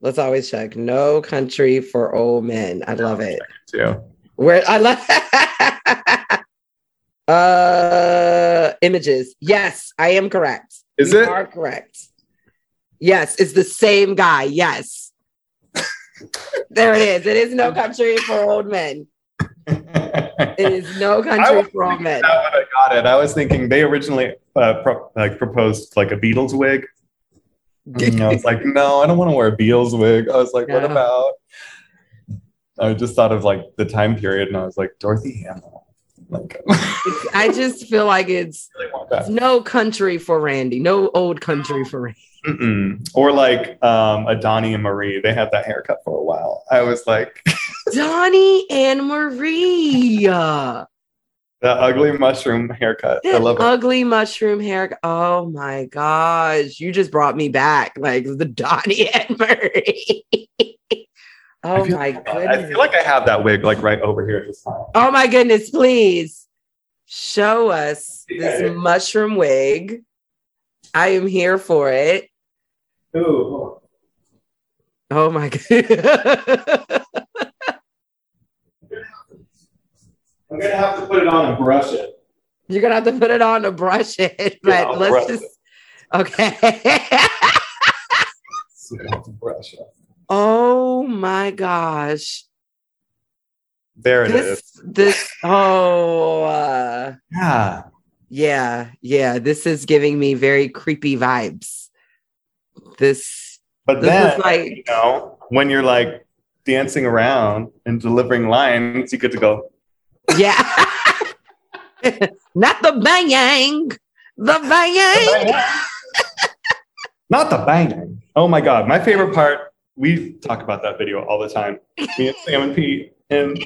Let's always check. No Country for Old Men. I love it. Too. Where I love images. Yes, I am correct. Is it? You are correct. Yes, it's the same guy. Yes. There it is. It is No Country for Old Men. It is No Country for Old Men. I got it. I was thinking they originally proposed like a Beatles wig. I was like, no, I don't want to wear a Beatles wig. I was like, what about I just thought of like the time period, and I was like, Dorothy Hamill. Like, I just feel like it's really no country for Randy, no old country for Randy. Mm-mm. Or like a Donnie and Marie. They had that haircut for a while. I was like, Donnie and Marie. The ugly mushroom haircut. I love it. Ugly mushroom haircut. Oh my gosh. You just brought me back. Like the Donnie and Marie. Oh my goodness. I feel like I have that wig like right over here at this time. Oh my goodness. Please show us this mushroom wig. I am here for it. Ooh. Oh my God. I'm gonna have to put it on and brush it. You're gonna have to put it on to brush it, but yeah, let's just okay. So you have to brush it. Oh my gosh! There it is. Yeah. This is giving me very creepy vibes. But then, like, you know, when you're like dancing around and delivering lines, you get to go. Yeah. Not the bang-yang. The bang-yang. Not the bang-yang. Oh, my God. My favorite part, we talk about that video all the time. Me and Sam and Pete. And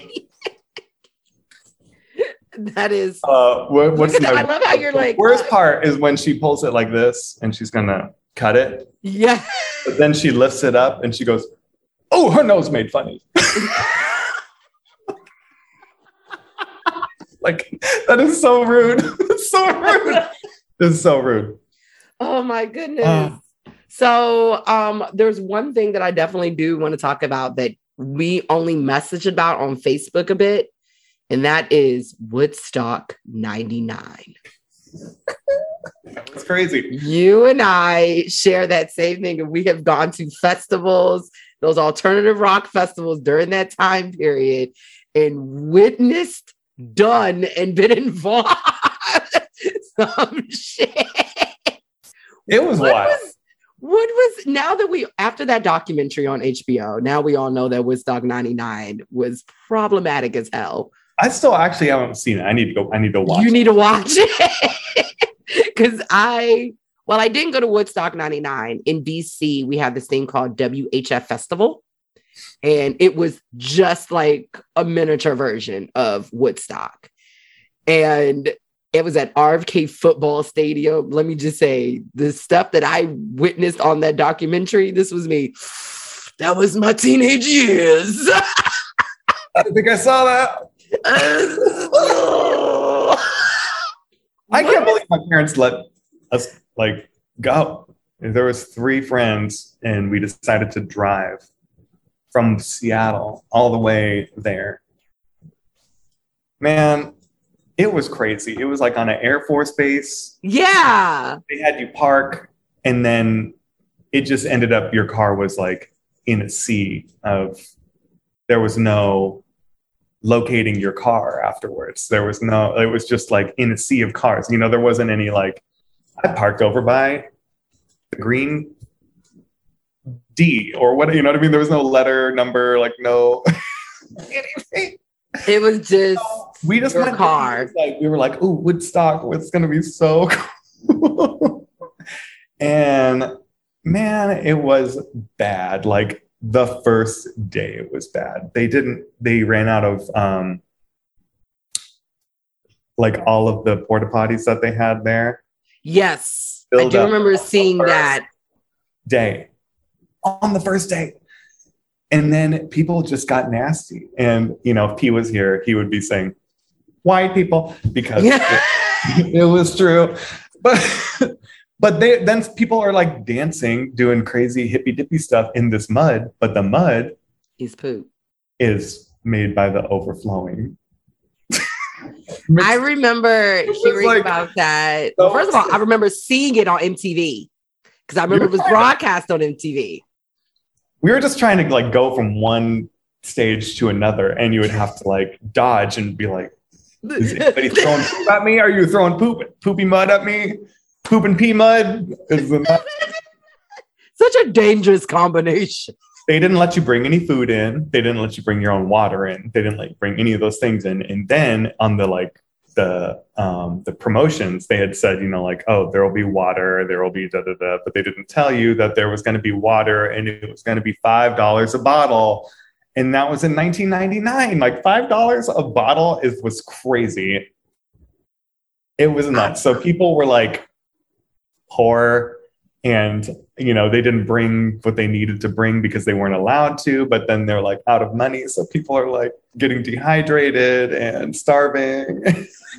that is... what's the I love how you're like... The worst part is when she pulls it like this and she's going to cut it. Yeah. But then she lifts it up and she goes, oh, her nose made funny. Like, that is so rude. This is so rude. Oh, my goodness. So there's one thing that I definitely do want to talk about that we only message about on Facebook a bit, and that is Woodstock 99. That's crazy. You and I share that same thing, and we have gone to festivals, those alternative rock festivals during that time period, and witnessed done and been involved some shit. It was wild. What was now that we after that documentary on HBO, now we all know that Woodstock 99 was problematic as hell. I still actually haven't seen it. I need to watch it. You need to watch it. Because I didn't go to Woodstock 99 in DC. We had this thing called WHF Festival. And it was just like a miniature version of Woodstock. And it was at RFK Football Stadium. Let me just say, the stuff that I witnessed on that documentary, this was me. That was my teenage years. I think I saw that. I can't believe my parents let us like go. There was three friends and we decided to drive from Seattle all the way there. Man, it was crazy. It was like on an Air Force base. Yeah. They had you park, and then it just ended up your car was like in a sea of, there was no locating your car afterwards. It was just like in a sea of cars. You know, there wasn't any like, I parked over by the green D or what, you know what I mean? There was no letter, number, like no anything. It was just so we just your car. Like we were like, oh, Woodstock, it's gonna be so cool. And man, it was bad. Like the first day it was bad. They ran out of like all of the porta potties that they had there. Yes. I do remember seeing that day. On the first day. And then people just got nasty. And, you know, if P was here, he would be saying, white people, because it was true. But then people are like dancing, doing crazy hippy dippy stuff in this mud. But the mud is poop. Is made by the overflowing. I remember hearing like, about that. So first of all, I remember seeing it on MTV. Because I remember it was broadcast on MTV. We were just trying to like go from one stage to another, and you would have to like dodge and be like, is anybody throwing poop at me? Are you throwing poopy mud at me? Poop and pee mud? Such a dangerous combination. They didn't let you bring any food in. They didn't let you bring your own water in. They didn't let you bring any of those things in. And then on the promotions, they had said, you know, like, oh, there will be water, there will be da da da, but they didn't tell you that there was going to be water and it was going to be $5 a bottle. And that was in 1999. Like $5 a bottle was crazy. It was nuts. So people were like poor, and you know, they didn't bring what they needed to bring because they weren't allowed to, but then they're like out of money. So people are like getting dehydrated and starving.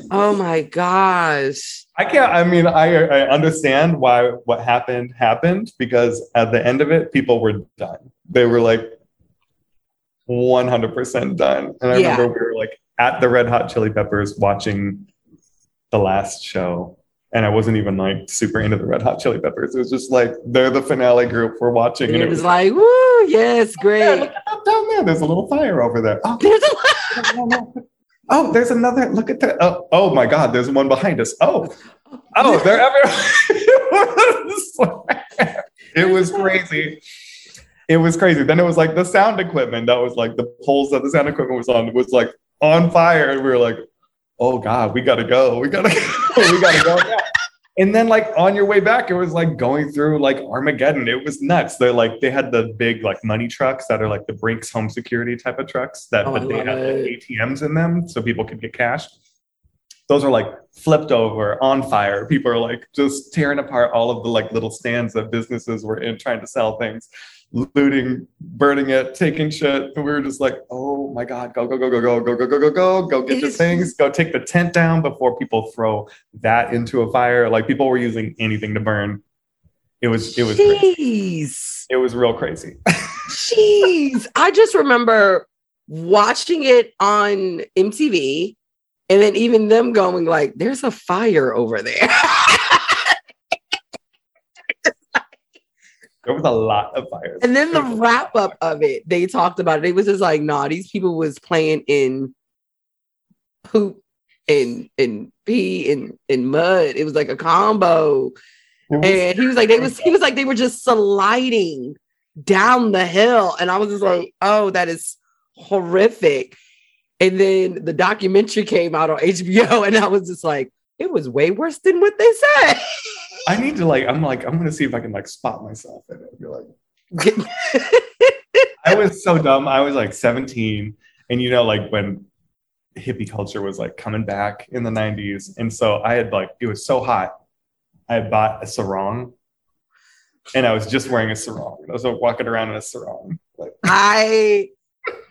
Oh my gosh. I understand why what happened because at the end of it, people were done. They were like 100% done. And I remember we were like at the Red Hot Chili Peppers watching the last show. And I wasn't even like super into the Red Hot Chili Peppers. It was just like, they're the finale group we're watching. And it was like, woo, yes, great. Yeah, look at down there. There's a little fire over there. Oh, there's another. Look at that. Oh my God, there's one behind us. Oh, they're everywhere. It was crazy. It was crazy. Then it was like the sound equipment. That was like the poles that the sound equipment was like on fire. And we were like, oh God, we gotta go. We gotta go. Yeah. And then like on your way back, it was like going through like Armageddon. It was nuts. They had the big like money trucks that are like the Brinks home security type of trucks but they had ATMs in them so people could get cash. Those are like flipped over, on fire. People are like just tearing apart all of the like little stands that businesses were in trying to sell things, looting, burning it, taking shit. And we were just like, oh my God, go get your things, go take the tent down before people throw that into a fire. Like people were using anything to burn. It was crazy. It was real crazy. Jeez. I just remember watching it on MTV and then even them going like, there's a fire over there. There was a lot of fires. And then the wrap up of it, they talked about it. It was just like, nah, these people was playing in poop and pee and mud. It was like a combo. And he was like, they were just sliding down the hill. And I was just like, oh, that is horrific. And then the documentary came out on HBO and I was just like, it was way worse than what they said. I need to I'm going to see if I can like spot myself in it. You're like, I was so dumb. I was like 17. And you know, like when hippie culture was like coming back in the 90s. And so I had like, it was so hot. I had bought a sarong and I was just wearing a sarong. I was like walking around in a sarong. Like, I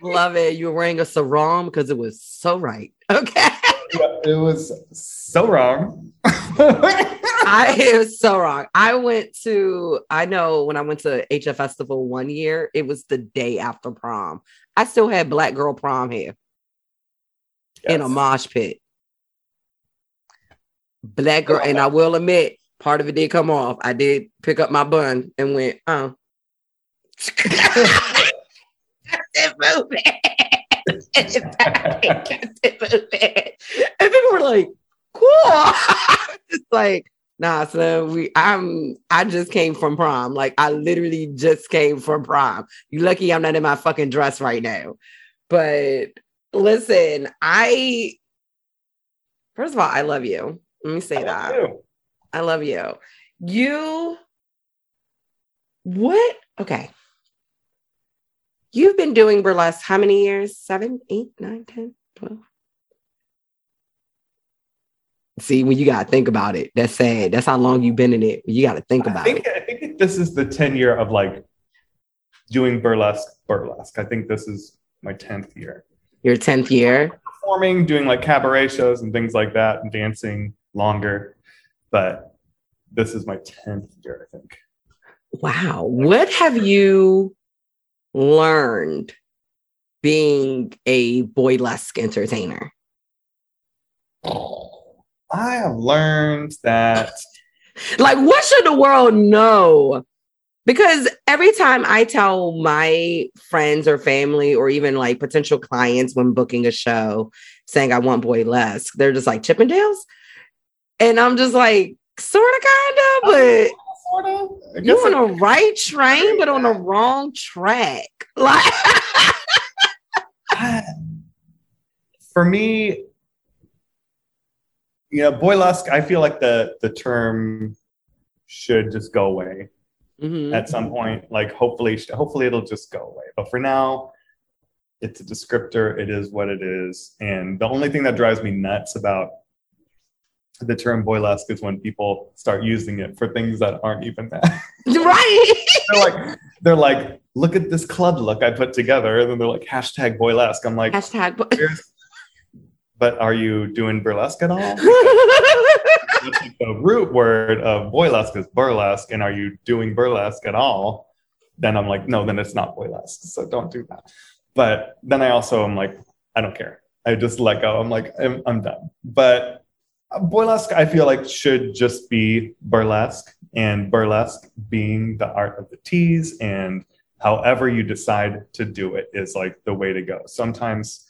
love it. You were wearing a sarong because it was so right. Okay. Yeah, it was so wrong. It was so wrong. When I went to HF Festival one year, it was the day after prom. I still had black girl prom hair in a mosh pit. Black girl, and I will admit, part of it did come off. I did pick up my bun and went, And people were like, cool. It's like, nah, so I just came from prom. Like, I literally just came from prom. You lucky I'm not in my fucking dress right now. But listen, first of all, I love you. Let me say that. I love you. Okay. You've been doing burlesque how many years? 7, 8, 9, 10, 12. See, when you got to think about it, that's sad. That's how long you've been in it. You got to think about it. I think this is the 10th year of like doing burlesque. I think this is my 10th year. Your 10th year? Performing, doing like cabaret shows and things like that and dancing longer. But this is my 10th year, I think. Wow. What have you learned being a burlesque entertainer? I have learned that. Like, what should the world know? Because every time I tell my friends or family or even like potential clients when booking a show saying I want burlesque, they're just like Chippendales. And I'm just like, sort of, kind of, but sort of. You're on the right train, but on the wrong track. Like, for me, you know, burlesque, I feel like the term should just go away at some point. Like, hopefully it'll just go away. But for now, it's a descriptor. It is what it is. And the only thing that drives me nuts about the term burlesque is when people start using it for things that aren't even that. Right. they're like, look at this club look I put together. And then they're like, hashtag burlesque. I'm like, hashtag but are you doing burlesque at all? The root word of burlesque is burlesque. And are you doing burlesque at all? Then I'm like, no, then it's not burlesque. So don't do that. But then I also am like, I don't care. I just let go. I'm like, I'm done. But burlesque, I feel like, should just be burlesque, and burlesque being the art of the tease, and however you decide to do it is like the way to go. Sometimes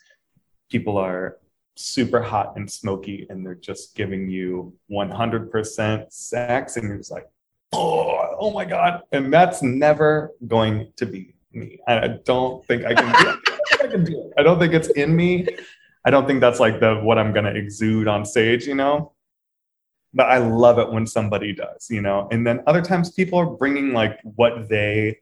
people are super hot and smoky and they're just giving you 100% sex and you're just like, oh my God. And that's never going to be me. I don't think I can do it. I don't think it's in me. I don't think that's like what I'm going to exude on stage, you know, but I love it when somebody does, you know, and then other times people are bringing like what they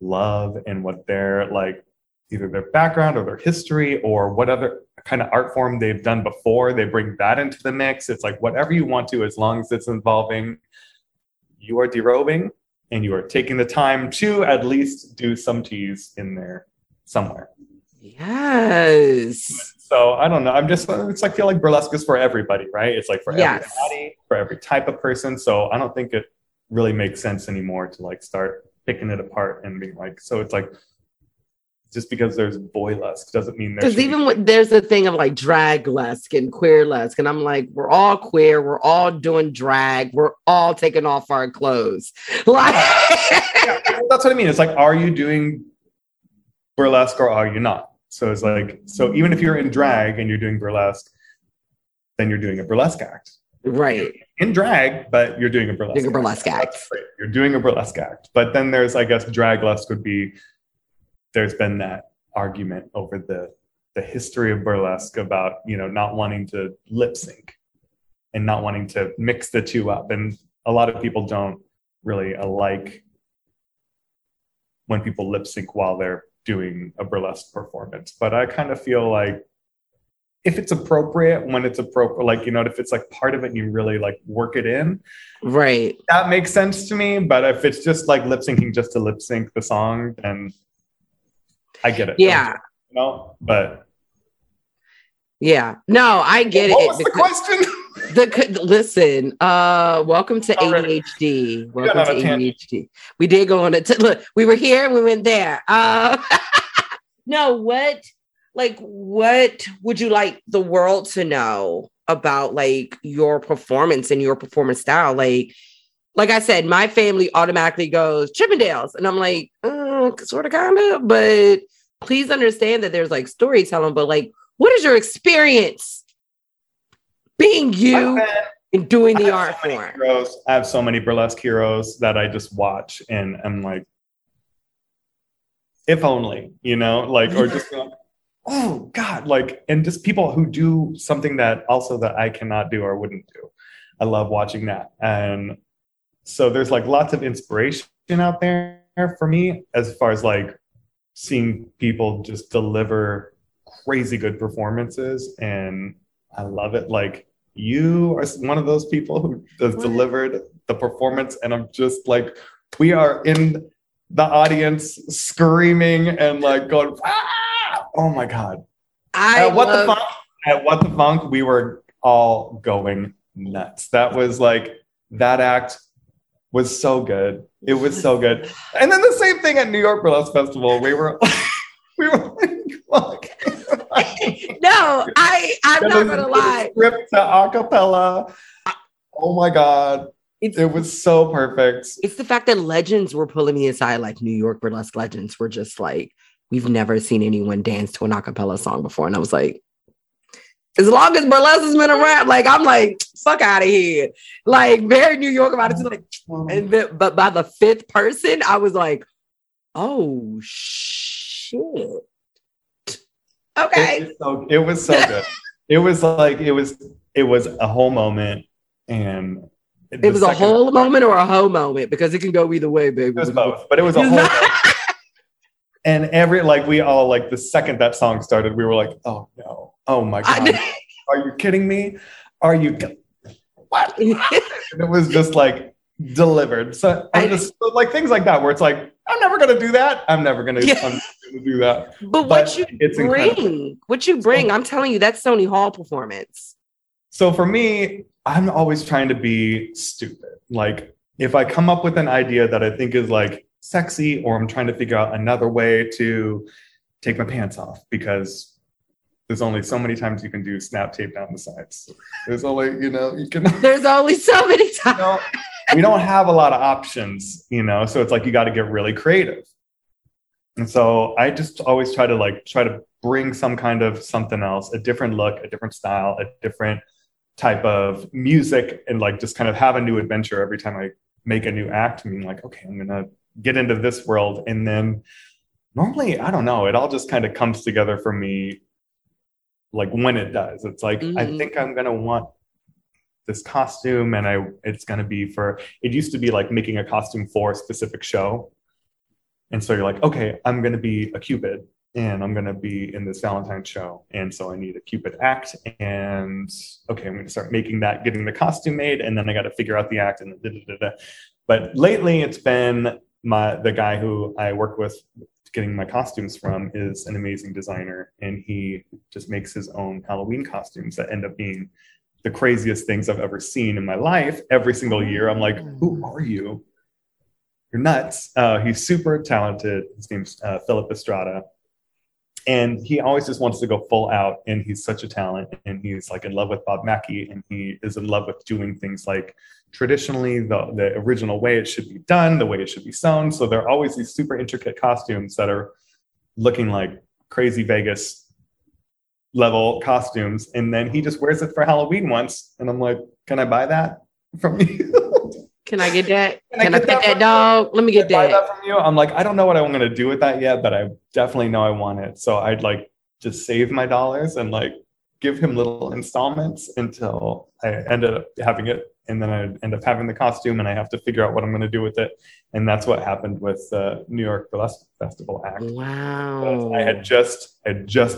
love and what they're like, either their background or their history or what other kind of art form they've done before, they bring that into the mix. It's like whatever you want to, as long as it's involving, you are derobing and you are taking the time to at least do some tease in there somewhere. Yes. So I don't know. It's like, I feel like burlesque is for everybody, right? It's like for everybody, for every type of person. So I don't think it really makes sense anymore to like start picking it apart and being like, so it's like, just because there's boylesque doesn't mean there's... Because there's the thing of like draglesque and queerlesque. And I'm like, we're all queer. We're all doing drag. We're all taking off our clothes. Like... yeah, that's what I mean. It's like, are you doing burlesque or are you not? So it's like, so even if you're in drag and you're doing burlesque, then you're doing a burlesque act. Right. In drag, but you're doing a burlesque act. You're doing a burlesque act. But then there's, I guess, draglesque would be, there's been that argument over the history of burlesque about, you know, not wanting to lip sync and not wanting to mix the two up. And a lot of people don't really like when people lip sync while they're doing a burlesque performance, but I kind of feel like if it's appropriate, when it's appropriate, like, you know, if it's like part of it and you really like work it in, right, that makes sense to me. But if it's just like lip syncing just to lip sync the song, then I get it. Yeah. You know? But yeah, no, I get it. What was the question? Listen, welcome to ADHD. Welcome to ADHD. We did go on it. Look, we were here and we went there. No, what would you like the world to know about like your performance and your performance style? Like I said, my family automatically goes Chippendales. And I'm like, sort of, kind of, but please understand that there's like storytelling, but like, what is your experience being you and doing the art form? I have so many burlesque heroes that I just watch and I'm like, if only, you know, like, or just like, oh God, like, and just people who do something that also that I cannot do or wouldn't do. I love watching that. And so there's like lots of inspiration out there for me, as far as like seeing people just deliver crazy good performances. And I love it. Like, you are one of those people who has delivered the performance, and I'm just like, we are in the audience screaming and like going, ah! Oh my God. At What the Funk, we were all going nuts. That was like, that act was so good. It was so good. And then the same thing at New York Burlesque Festival, we were like, no, I'm not gonna lie. Script to acapella. Oh my God, it was so perfect. It's the fact that legends were pulling me aside, like New York burlesque legends were just like, we've never seen anyone dance to an acapella song before, and I was like, As long as burlesque has been around, like, I'm like, fuck out of here. Like, very New York about it. Like, and but by the fifth person, I was like, oh, shit. Okay. It was so good. It was a whole moment. And it was a whole moment or a hoe moment, because it can go either way, baby. It was both, but it was a whole moment. And we all, like, the second that song started, we were like, oh, no. Oh my God. Are you kidding me? Are you what? And it was just like delivered. So I just like things like that where it's like, I'm never gonna do that. I'm never gonna, yeah. I'm gonna do that. But what you bring, I'm telling you, that's Sony Hall performance. So for me, I'm always trying to be stupid. Like, if I come up with an idea that I think is like sexy, or I'm trying to figure out another way to take my pants off, because there's only so many times you can do snap tape down the sides. There's only, you can. There's only so many times. We don't have a lot of options, so it's like, you got to get really creative. And so I just always try to bring some kind of something else, a different look, a different style, a different type of music, and like, just kind of have a new adventure every time I make a new act. I mean, like, okay, I'm going to get into this world. And then normally, I don't know, it all just kind of comes together for me. Like, when it does, it's like, mm-hmm. I think I'm going to want this costume, and it's going to be for, it used to be like making a costume for a specific show. And so you're like, okay, I'm going to be a Cupid, and I'm going to be in this Valentine's show. And so I need a Cupid act, and okay, I'm going to start making that, getting the costume made. And then I got to figure out the act, and but lately it's been the guy who I work with getting my costumes from is an amazing designer, and he just makes his own Halloween costumes that end up being the craziest things I've ever seen in my life. Every single year, I'm like, who are you? You're nuts. He's super talented. His name's Philip Estrada. And he always just wants to go full out, and he's such a talent, and he's like in love with Bob Mackie, and he is in love with doing things like traditionally, the original way it should be done, the way it should be sewn. So there are always these super intricate costumes that are looking like crazy Vegas level costumes. And then he just wears it for Halloween once, and I'm like, can I buy that from you? Can I get that? Can I get that dog? Let me get that. Buy that from you? I'm like, I don't know what I'm going to do with that yet, but I definitely know I want it. So I'd like just save my dollars and like give him little installments until I ended up having it. And then I end up having the costume, and I have to figure out what I'm going to do with it. And that's what happened with the New York Burlesque Festival act. Wow. I had just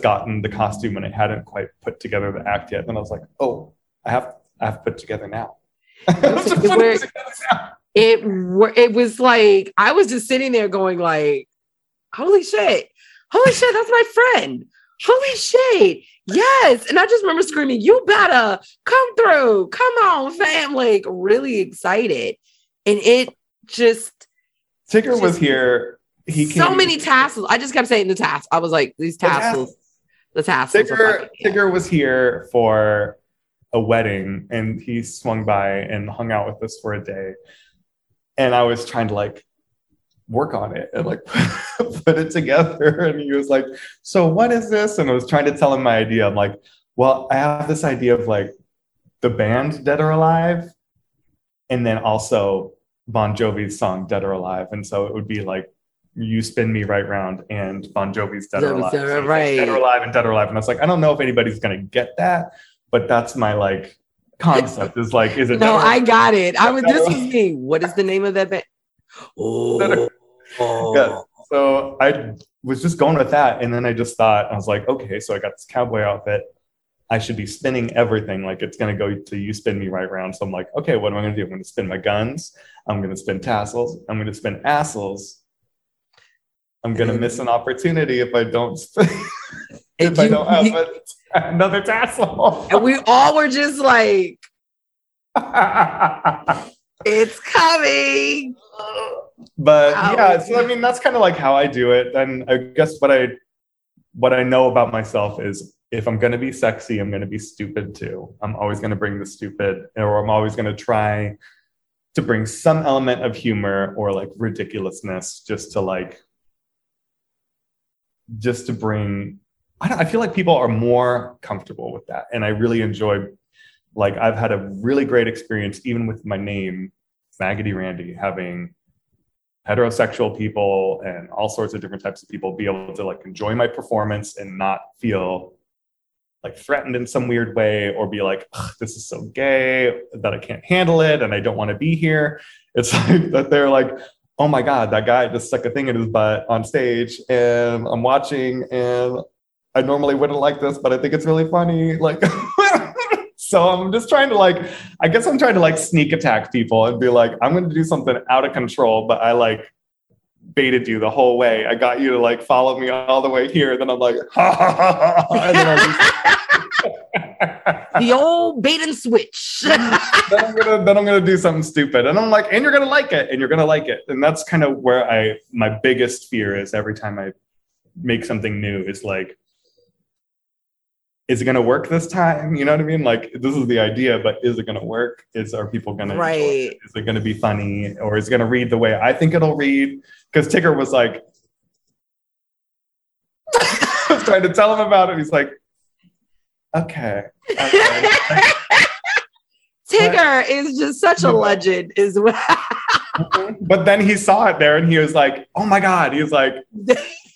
gotten the costume, and I hadn't quite put together the act yet. And I was like, oh, I have put together now. It was like, I was just sitting there going like, holy shit, that's my friend. Holy shit. Yes. And I just remember screaming, you better come through. Come on, fam. Like, really excited. And it just. Tigger was here. He came. So many tassels. I just kept saying the tassels. I was like, these tassels. The tassels. Tigger was here for a wedding, and he swung by and hung out with us for a day. And I was trying to like work on it and like put it together, and he was like, so what is this? And I was trying to tell him my idea. I'm like, well, I have this idea of like the band Dead or Alive, and then also Bon Jovi's song Dead or Alive, and so it would be like you spin me right round and Bon Jovi's Dead or Alive, so right. Like, Dead or Alive and Dead or Alive. And I was like, I don't know if anybody's gonna get that, but that's my like concept is like, is it? No, I got it. I was, this was me. What is the name of that band? Oh. Yeah. So I was just going with that, and then I just thought, I was like, okay, so I got this cowboy outfit, I should be spinning everything, like it's gonna go to you spin me right round. So I'm like, okay, what am I gonna do? I'm gonna spin my guns, I'm gonna spin tassels, I'm gonna spin assholes, I'm gonna miss an opportunity if I don't spin if I don't have another tassel. And we all were just like, it's coming. But yeah, so I mean, that's kind of like how I do it. And I guess what I know about myself is, if I'm going to be sexy, I'm going to be stupid too. I'm always going to bring the stupid, or I'm always going to try to bring some element of humor or like ridiculousness, just to bring I feel like people are more comfortable with that. And I really enjoy, like, I've had a really great experience, even with my name, Faggoty Randy, having heterosexual people and all sorts of different types of people be able to, like, enjoy my performance and not feel like threatened in some weird way, or be like, this is so gay that I can't handle it and I don't want to be here. It's like that they're like, oh my God, that guy just stuck a thing in his butt on stage and I'm watching and I normally wouldn't like this, but I think it's really funny. Like, so I'm just trying to, like, I guess I'm trying to, like, sneak attack people and be like, I'm going to do something out of control, but I, like, baited you the whole way. I got you to, like, follow me all the way here. And then I'm like, ha ha ha ha. And then the old bait and switch. then I'm gonna do something stupid, and I'm like, and you're gonna like it, and you're gonna like it, and that's kind of where my biggest fear is every time I make something new. Is like, is it gonna work this time? You know what I mean? Like, this is the idea, but is it gonna work? Are people gonna enjoy it? Is it gonna be funny, or is it gonna read the way I think it'll read? Because Tigger was like, I was trying to tell him about it. He's like, Okay. Tigger is just such a legend as well. But then he saw it there and he was like, oh my God. He was like,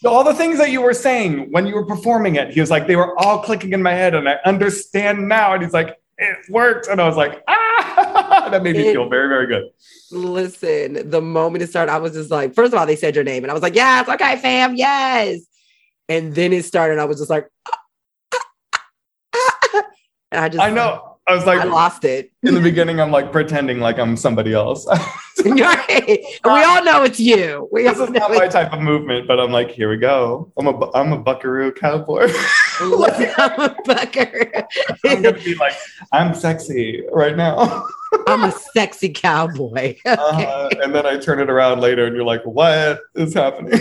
all the things that you were saying when you were performing it, he was like, they were all clicking in my head and I understand now. And he's like, it worked. And I was like, ah, that made me feel very, very good. Listen, the moment it started, I was just like, first of all, they said your name. And I was like, yes, okay, fam, yes. And then it started and I was just like, and I know. I was like, I lost it. In the beginning, I'm like pretending like I'm somebody else. Right. We all know it's you. This is not my type of movement, but I'm like, here we go. I'm a buckaroo cowboy. Like, I'm a buckaroo. I'm gonna be like, I'm sexy right now. I'm a sexy cowboy. Okay. And then I turn it around later, and you're like, what is happening?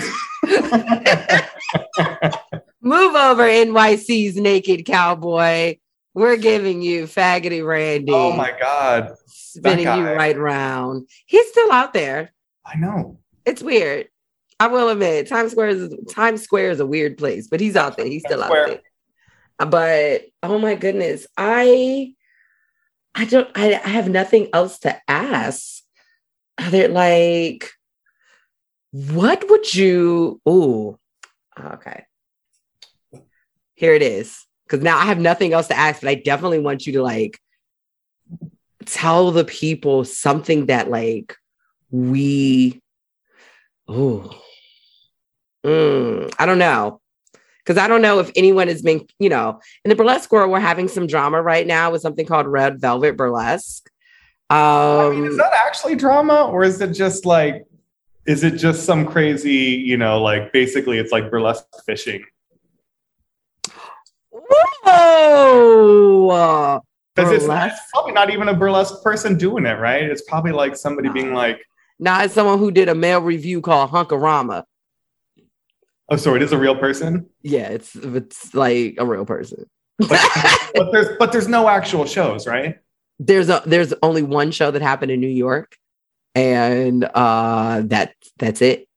Move over, NYC's naked cowboy. We're giving you Faggoty Randy. Oh my God. Spinning you right round. He's still out there. I know. It's weird. I will admit, Times Square is a weird place, but he's out there. He's still out there. But oh my goodness. I have nothing else to ask. They're like, what would you, ooh, okay. Here it is. Because now I have nothing else to ask, but I definitely want you to, like, tell the people something that, like, I don't know. Because I don't know if anyone has been, you know, in the burlesque world, we're having some drama right now with something called Red Velvet Burlesque. I mean, is that actually drama, or is it just, like, is it just some crazy, you know, like, basically it's like burlesque fishing? Whoa! Because it's probably not even a burlesque person doing it, right? It's probably like somebody being like... Nah, it's someone who did a male review called Hunkorama. Oh, so it is a real person? Yeah, it's like a real person. But there's no actual shows, right? There's only one show that happened in New York, and that's it.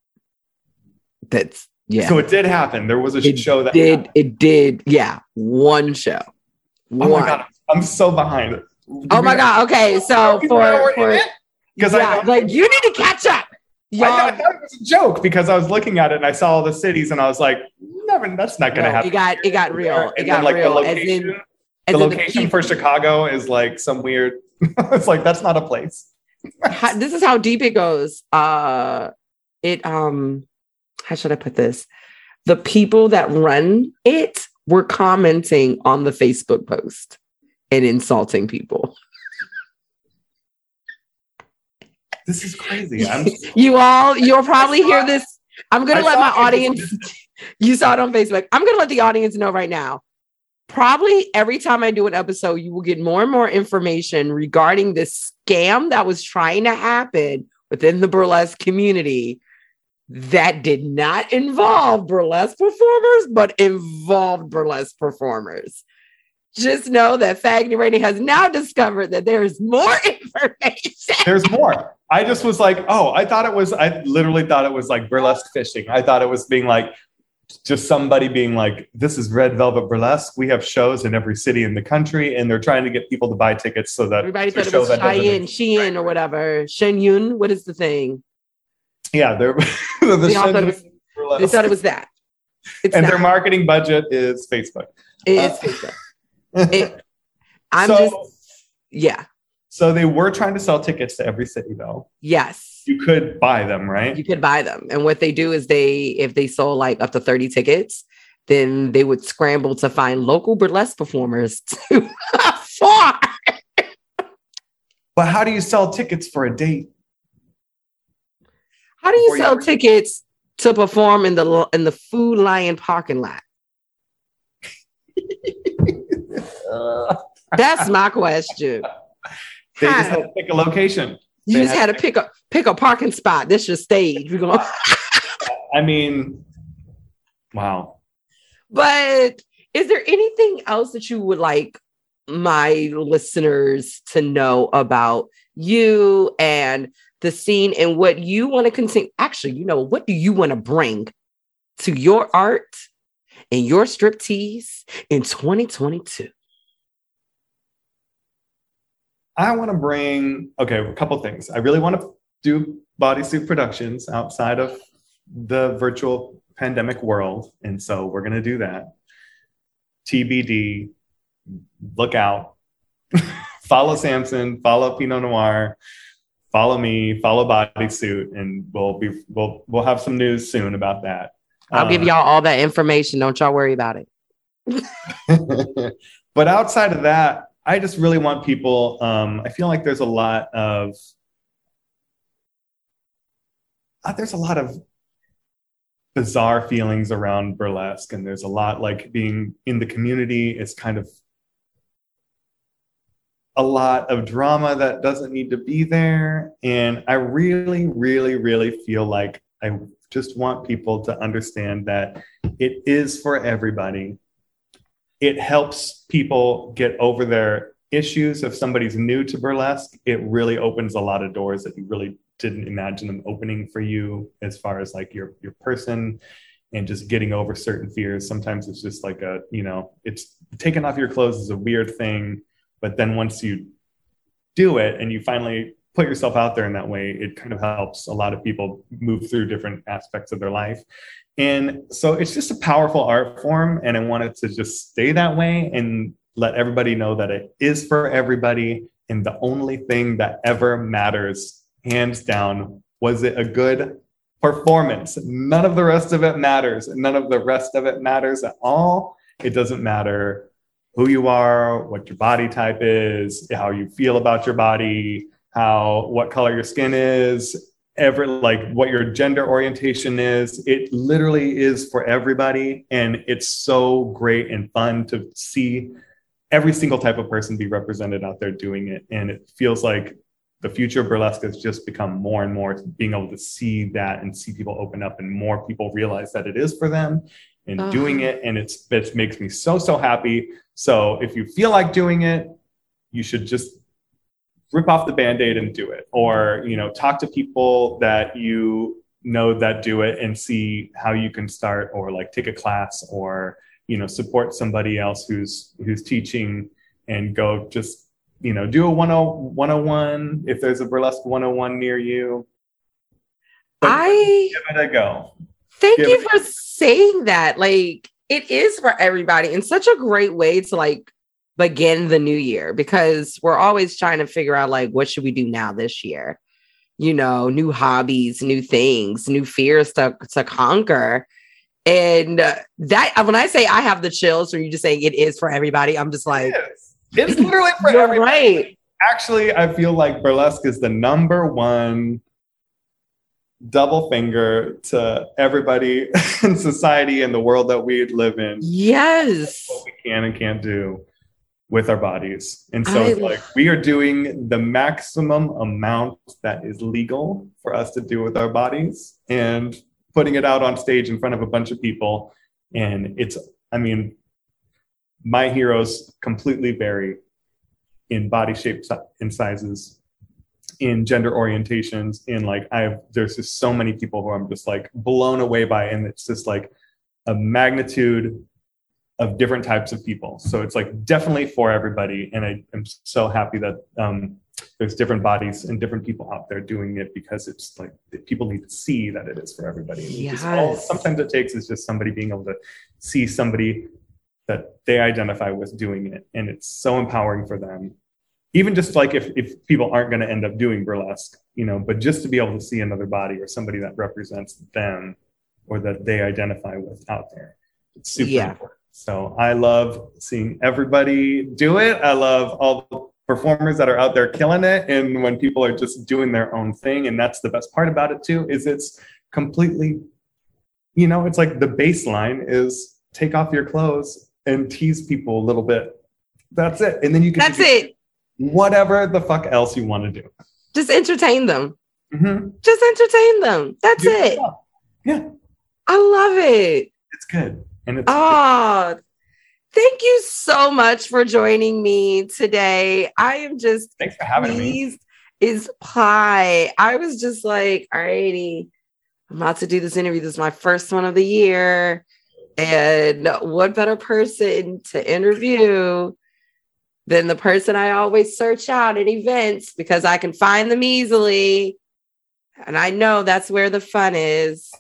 That's... Yeah. So it did happen. There was a show that did. Happened. It did. Yeah. One show. Oh my God. I'm so behind. Oh my God. Okay. So for because yeah, like you need to catch up. Yeah. I thought it was a joke because I was looking at it and I saw all the cities and I was like, never. That's not going to happen. It got real. And it got like real. The location for Chicago is like some weird. It's like that's not a place. This is how deep it goes. How should I put this? The people that run it were commenting on the Facebook post and insulting people. This is crazy. You'll probably hear this. I'm going to let my audience, you saw it on Facebook. I'm going to let the audience know right now. Probably every time I do an episode, you will get more and more information regarding this scam that was trying to happen within the burlesque community. That did not involve burlesque performers, but involved burlesque performers. Just know that Faggoty Randy has now discovered that there is more information. There's more. I just was like, I literally thought it was like burlesque fishing. I thought it was being like, just somebody being like, this is Red Velvet Burlesque. We have shows in every city in the country, and they're trying to get people to buy tickets so that everybody thought it was Cheyenne, Shein, or whatever. Shen Yun, what is the thing? Yeah, they're they thought it was that. It's and not. Their marketing budget is Facebook. It is Facebook. Yeah. So they were trying to sell tickets to every city, though. Yes. You could buy them, right? You could buy them. And what they do is if they sold like up to 30 tickets, then they would scramble to find local burlesque performers to afford. But how do you sell tickets for a date? How do you sell tickets to perform in the Food Lion parking lot? That's my question. They just had to pick a location. You just had to pick a parking spot. That's your stage. We're going. I mean, wow. But is there anything else that you would like my listeners to know about you and the scene and what you want to continue? Actually, you know, what do you want to bring to your art and your striptease in 2022? I want to bring, a couple things. I really want to do bodysuit productions outside of the virtual pandemic world. And so we're going to do that. TBD, look out. Follow Samson, follow Pinot Noir, follow me, follow bodysuit. And we'll have some news soon about that. I'll give y'all all that information. Don't y'all worry about it. But outside of that, I just really want people, I feel like there's a lot of bizarre feelings around burlesque, and there's a lot like being in the community is kind of a lot of drama that doesn't need to be there. And I really, really, really feel like I just want people to understand that it is for everybody. It helps people get over their issues. If somebody's new to burlesque, it really opens a lot of doors that you really didn't imagine them opening for you as far as like your person and just getting over certain fears. Sometimes it's just like it's taking off your clothes is a weird thing. But then once you do it and you finally put yourself out there in that way, it kind of helps a lot of people move through different aspects of their life. And so it's just a powerful art form, and I want it to just stay that way and let everybody know that it is for everybody. And the only thing that ever matters, hands down, was it a good performance? None of the rest of it matters. None of the rest of it matters at all. It doesn't matter who you are, what your body type is, how you feel about your body, what color your skin is, what your gender orientation is. It literally is for everybody. And it's so great and fun to see every single type of person be represented out there doing it. And it feels like the future of burlesque has just become more and more being able to see that and see people open up and more people realize that it is for them and doing it. And it makes me so, so happy. So if you feel like doing it, you should just rip off the Band-Aid and do it. Or, talk to people that you know that do it and see how you can start, or like take a class, or, support somebody else who's teaching, and go just, do a 101 if there's a burlesque 101 near you. But give it a go. Thank you for saying that. Like, it is for everybody, in such a great way to like begin the new year, because we're always trying to figure out like, what should we do now this year? New hobbies, new things, new fears to conquer. And that, when I say I have the chills, or you just saying it is for everybody, I'm just like, it's literally for everybody. Right. Actually, I feel like burlesque is the number one double finger to everybody in society and the world that we live in. Yes. What we can and can't do with our bodies. And so it's like, we are doing the maximum amount that is legal for us to do with our bodies and putting it out on stage in front of a bunch of people. And my heroes completely vary in body shapes and sizes, in gender orientations. And there's just so many people who I'm just like blown away by. And it's just like, a magnitude of different types of people. So it's like definitely for everybody. And I am so happy that there's different bodies and different people out there doing it, because it's like people need to see that it is for everybody. And yes. Sometimes it takes is just somebody being able to see somebody that they identify with doing it. And it's so empowering for them. Even just like if people aren't going to end up doing burlesque, you know, but just to be able to see another body or somebody that represents them or that they identify with out there. It's super important. So I love seeing everybody do it. I love all the performers that are out there killing it. And when people are just doing their own thing, and that's the best part about it too, is it's completely, you know, it's like the baseline is take off your clothes and tease people a little bit. That's it. And then you can whatever the fuck else you want to do. Just entertain them. Mm-hmm. Just entertain them. That's do it. Yourself. Yeah. I love it. It's good. Oh, thank you so much for joining me today. I am just thanks for having me. Is pie. I was just like, alrighty, I'm about to do this interview. This is my first one of the year, and what better person to interview than the person I always search out at events, because I can find them easily, and I know that's where the fun is.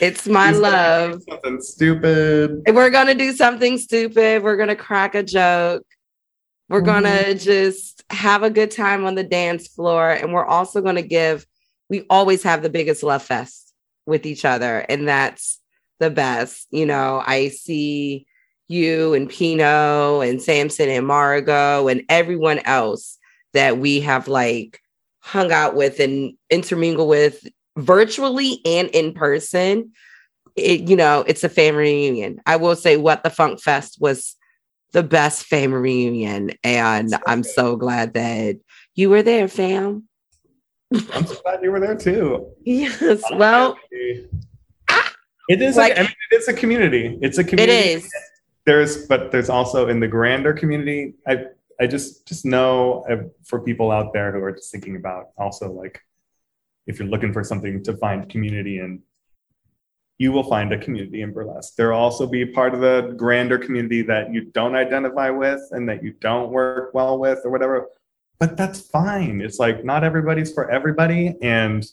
It's my love. Something stupid. We're going to do something stupid. We're going to crack a joke. We're going to just have a good time on the dance floor. And we're also going to we always have the biggest love fest with each other. And that's the best. You know, I see you and Pino and Samson and Margo and everyone else that we have like hung out with and intermingle with virtually and in person. It's a family reunion. I will say What the Funk Fest was the best family reunion. And I'm so glad that you were there, fam. I'm so glad you were there too. Yes. Well, it is like, it's a community. It's a community. It is. There's also in the grander community. I just know for people out there who are just thinking about also like, if you're looking for something to find community in, you will find a community in burlesque. There will also be part of the grander community that you don't identify with and that you don't work well with or whatever, but that's fine. It's like not everybody's for everybody. And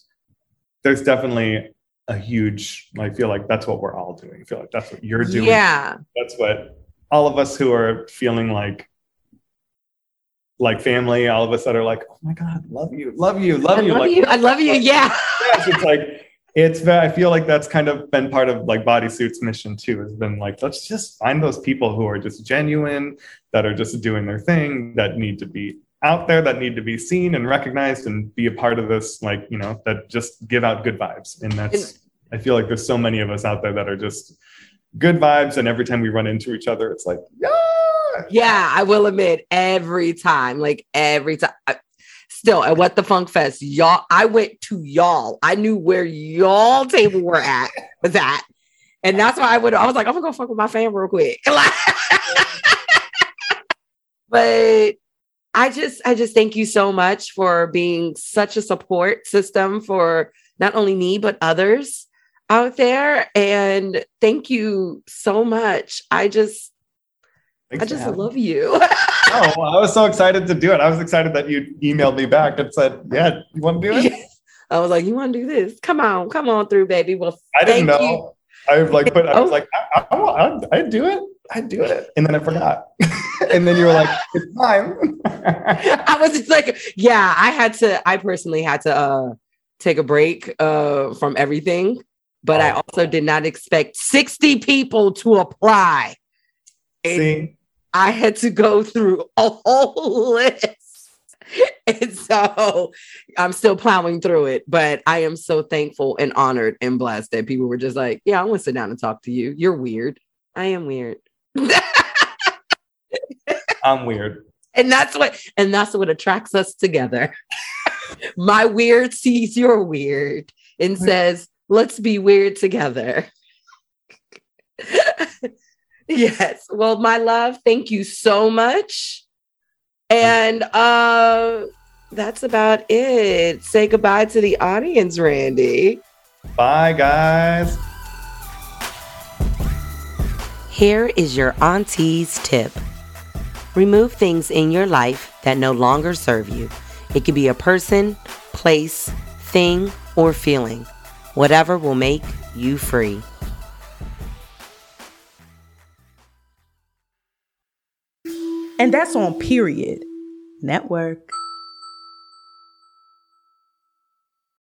there's definitely a huge, I feel like that's what we're all doing. I feel like that's what you're doing. Yeah. That's what all of us who are feeling like family, all of us that are like, oh my God, love you. I love you. Yeah. It's like, I feel like that's kind of been part of like Bodysuit's mission too, has been like, let's just find those people who are just genuine, that are just doing their thing, that need to be out there, that need to be seen and recognized and be a part of this, like, you know, that just give out good vibes. And I feel like there's so many of us out there that are just good vibes. And every time we run into each other, it's like, yeah. Yeah, I will admit every time. Still at What the Funk Fest, y'all, I went to y'all. I knew where y'all table were at with that. And that's why I was like, I'm gonna go fuck with my fam real quick. But I just thank you so much for being such a support system for not only me, but others out there. And thank you so much. I just love you. Oh, well, I was so excited to do it. I was excited that you emailed me back and said, yeah, you want to do it? I was like, you want to do this? Come on through, baby. Well, I didn't know. You. I'd do it. And then I forgot. And then you were like, it's time. I was just like, yeah, I personally had to take a break from everything. But I also did not expect 60 people to apply. See? I had to go through a whole list. And so I'm still plowing through it, but I am so thankful and honored and blessed that people were just like, yeah, I want to sit down and talk to you. You're weird. I am weird. I'm weird. And that's what attracts us together. My weird sees your weird and says, let's be weird together. Yes. Well, my love, thank you so much. And that's about it. Say goodbye to the audience, Randy. Bye, guys. Here is your auntie's tip. Remove things in your life that no longer serve you. It could be a person, place, thing, or feeling. Whatever will make you free. And that's on period. Network.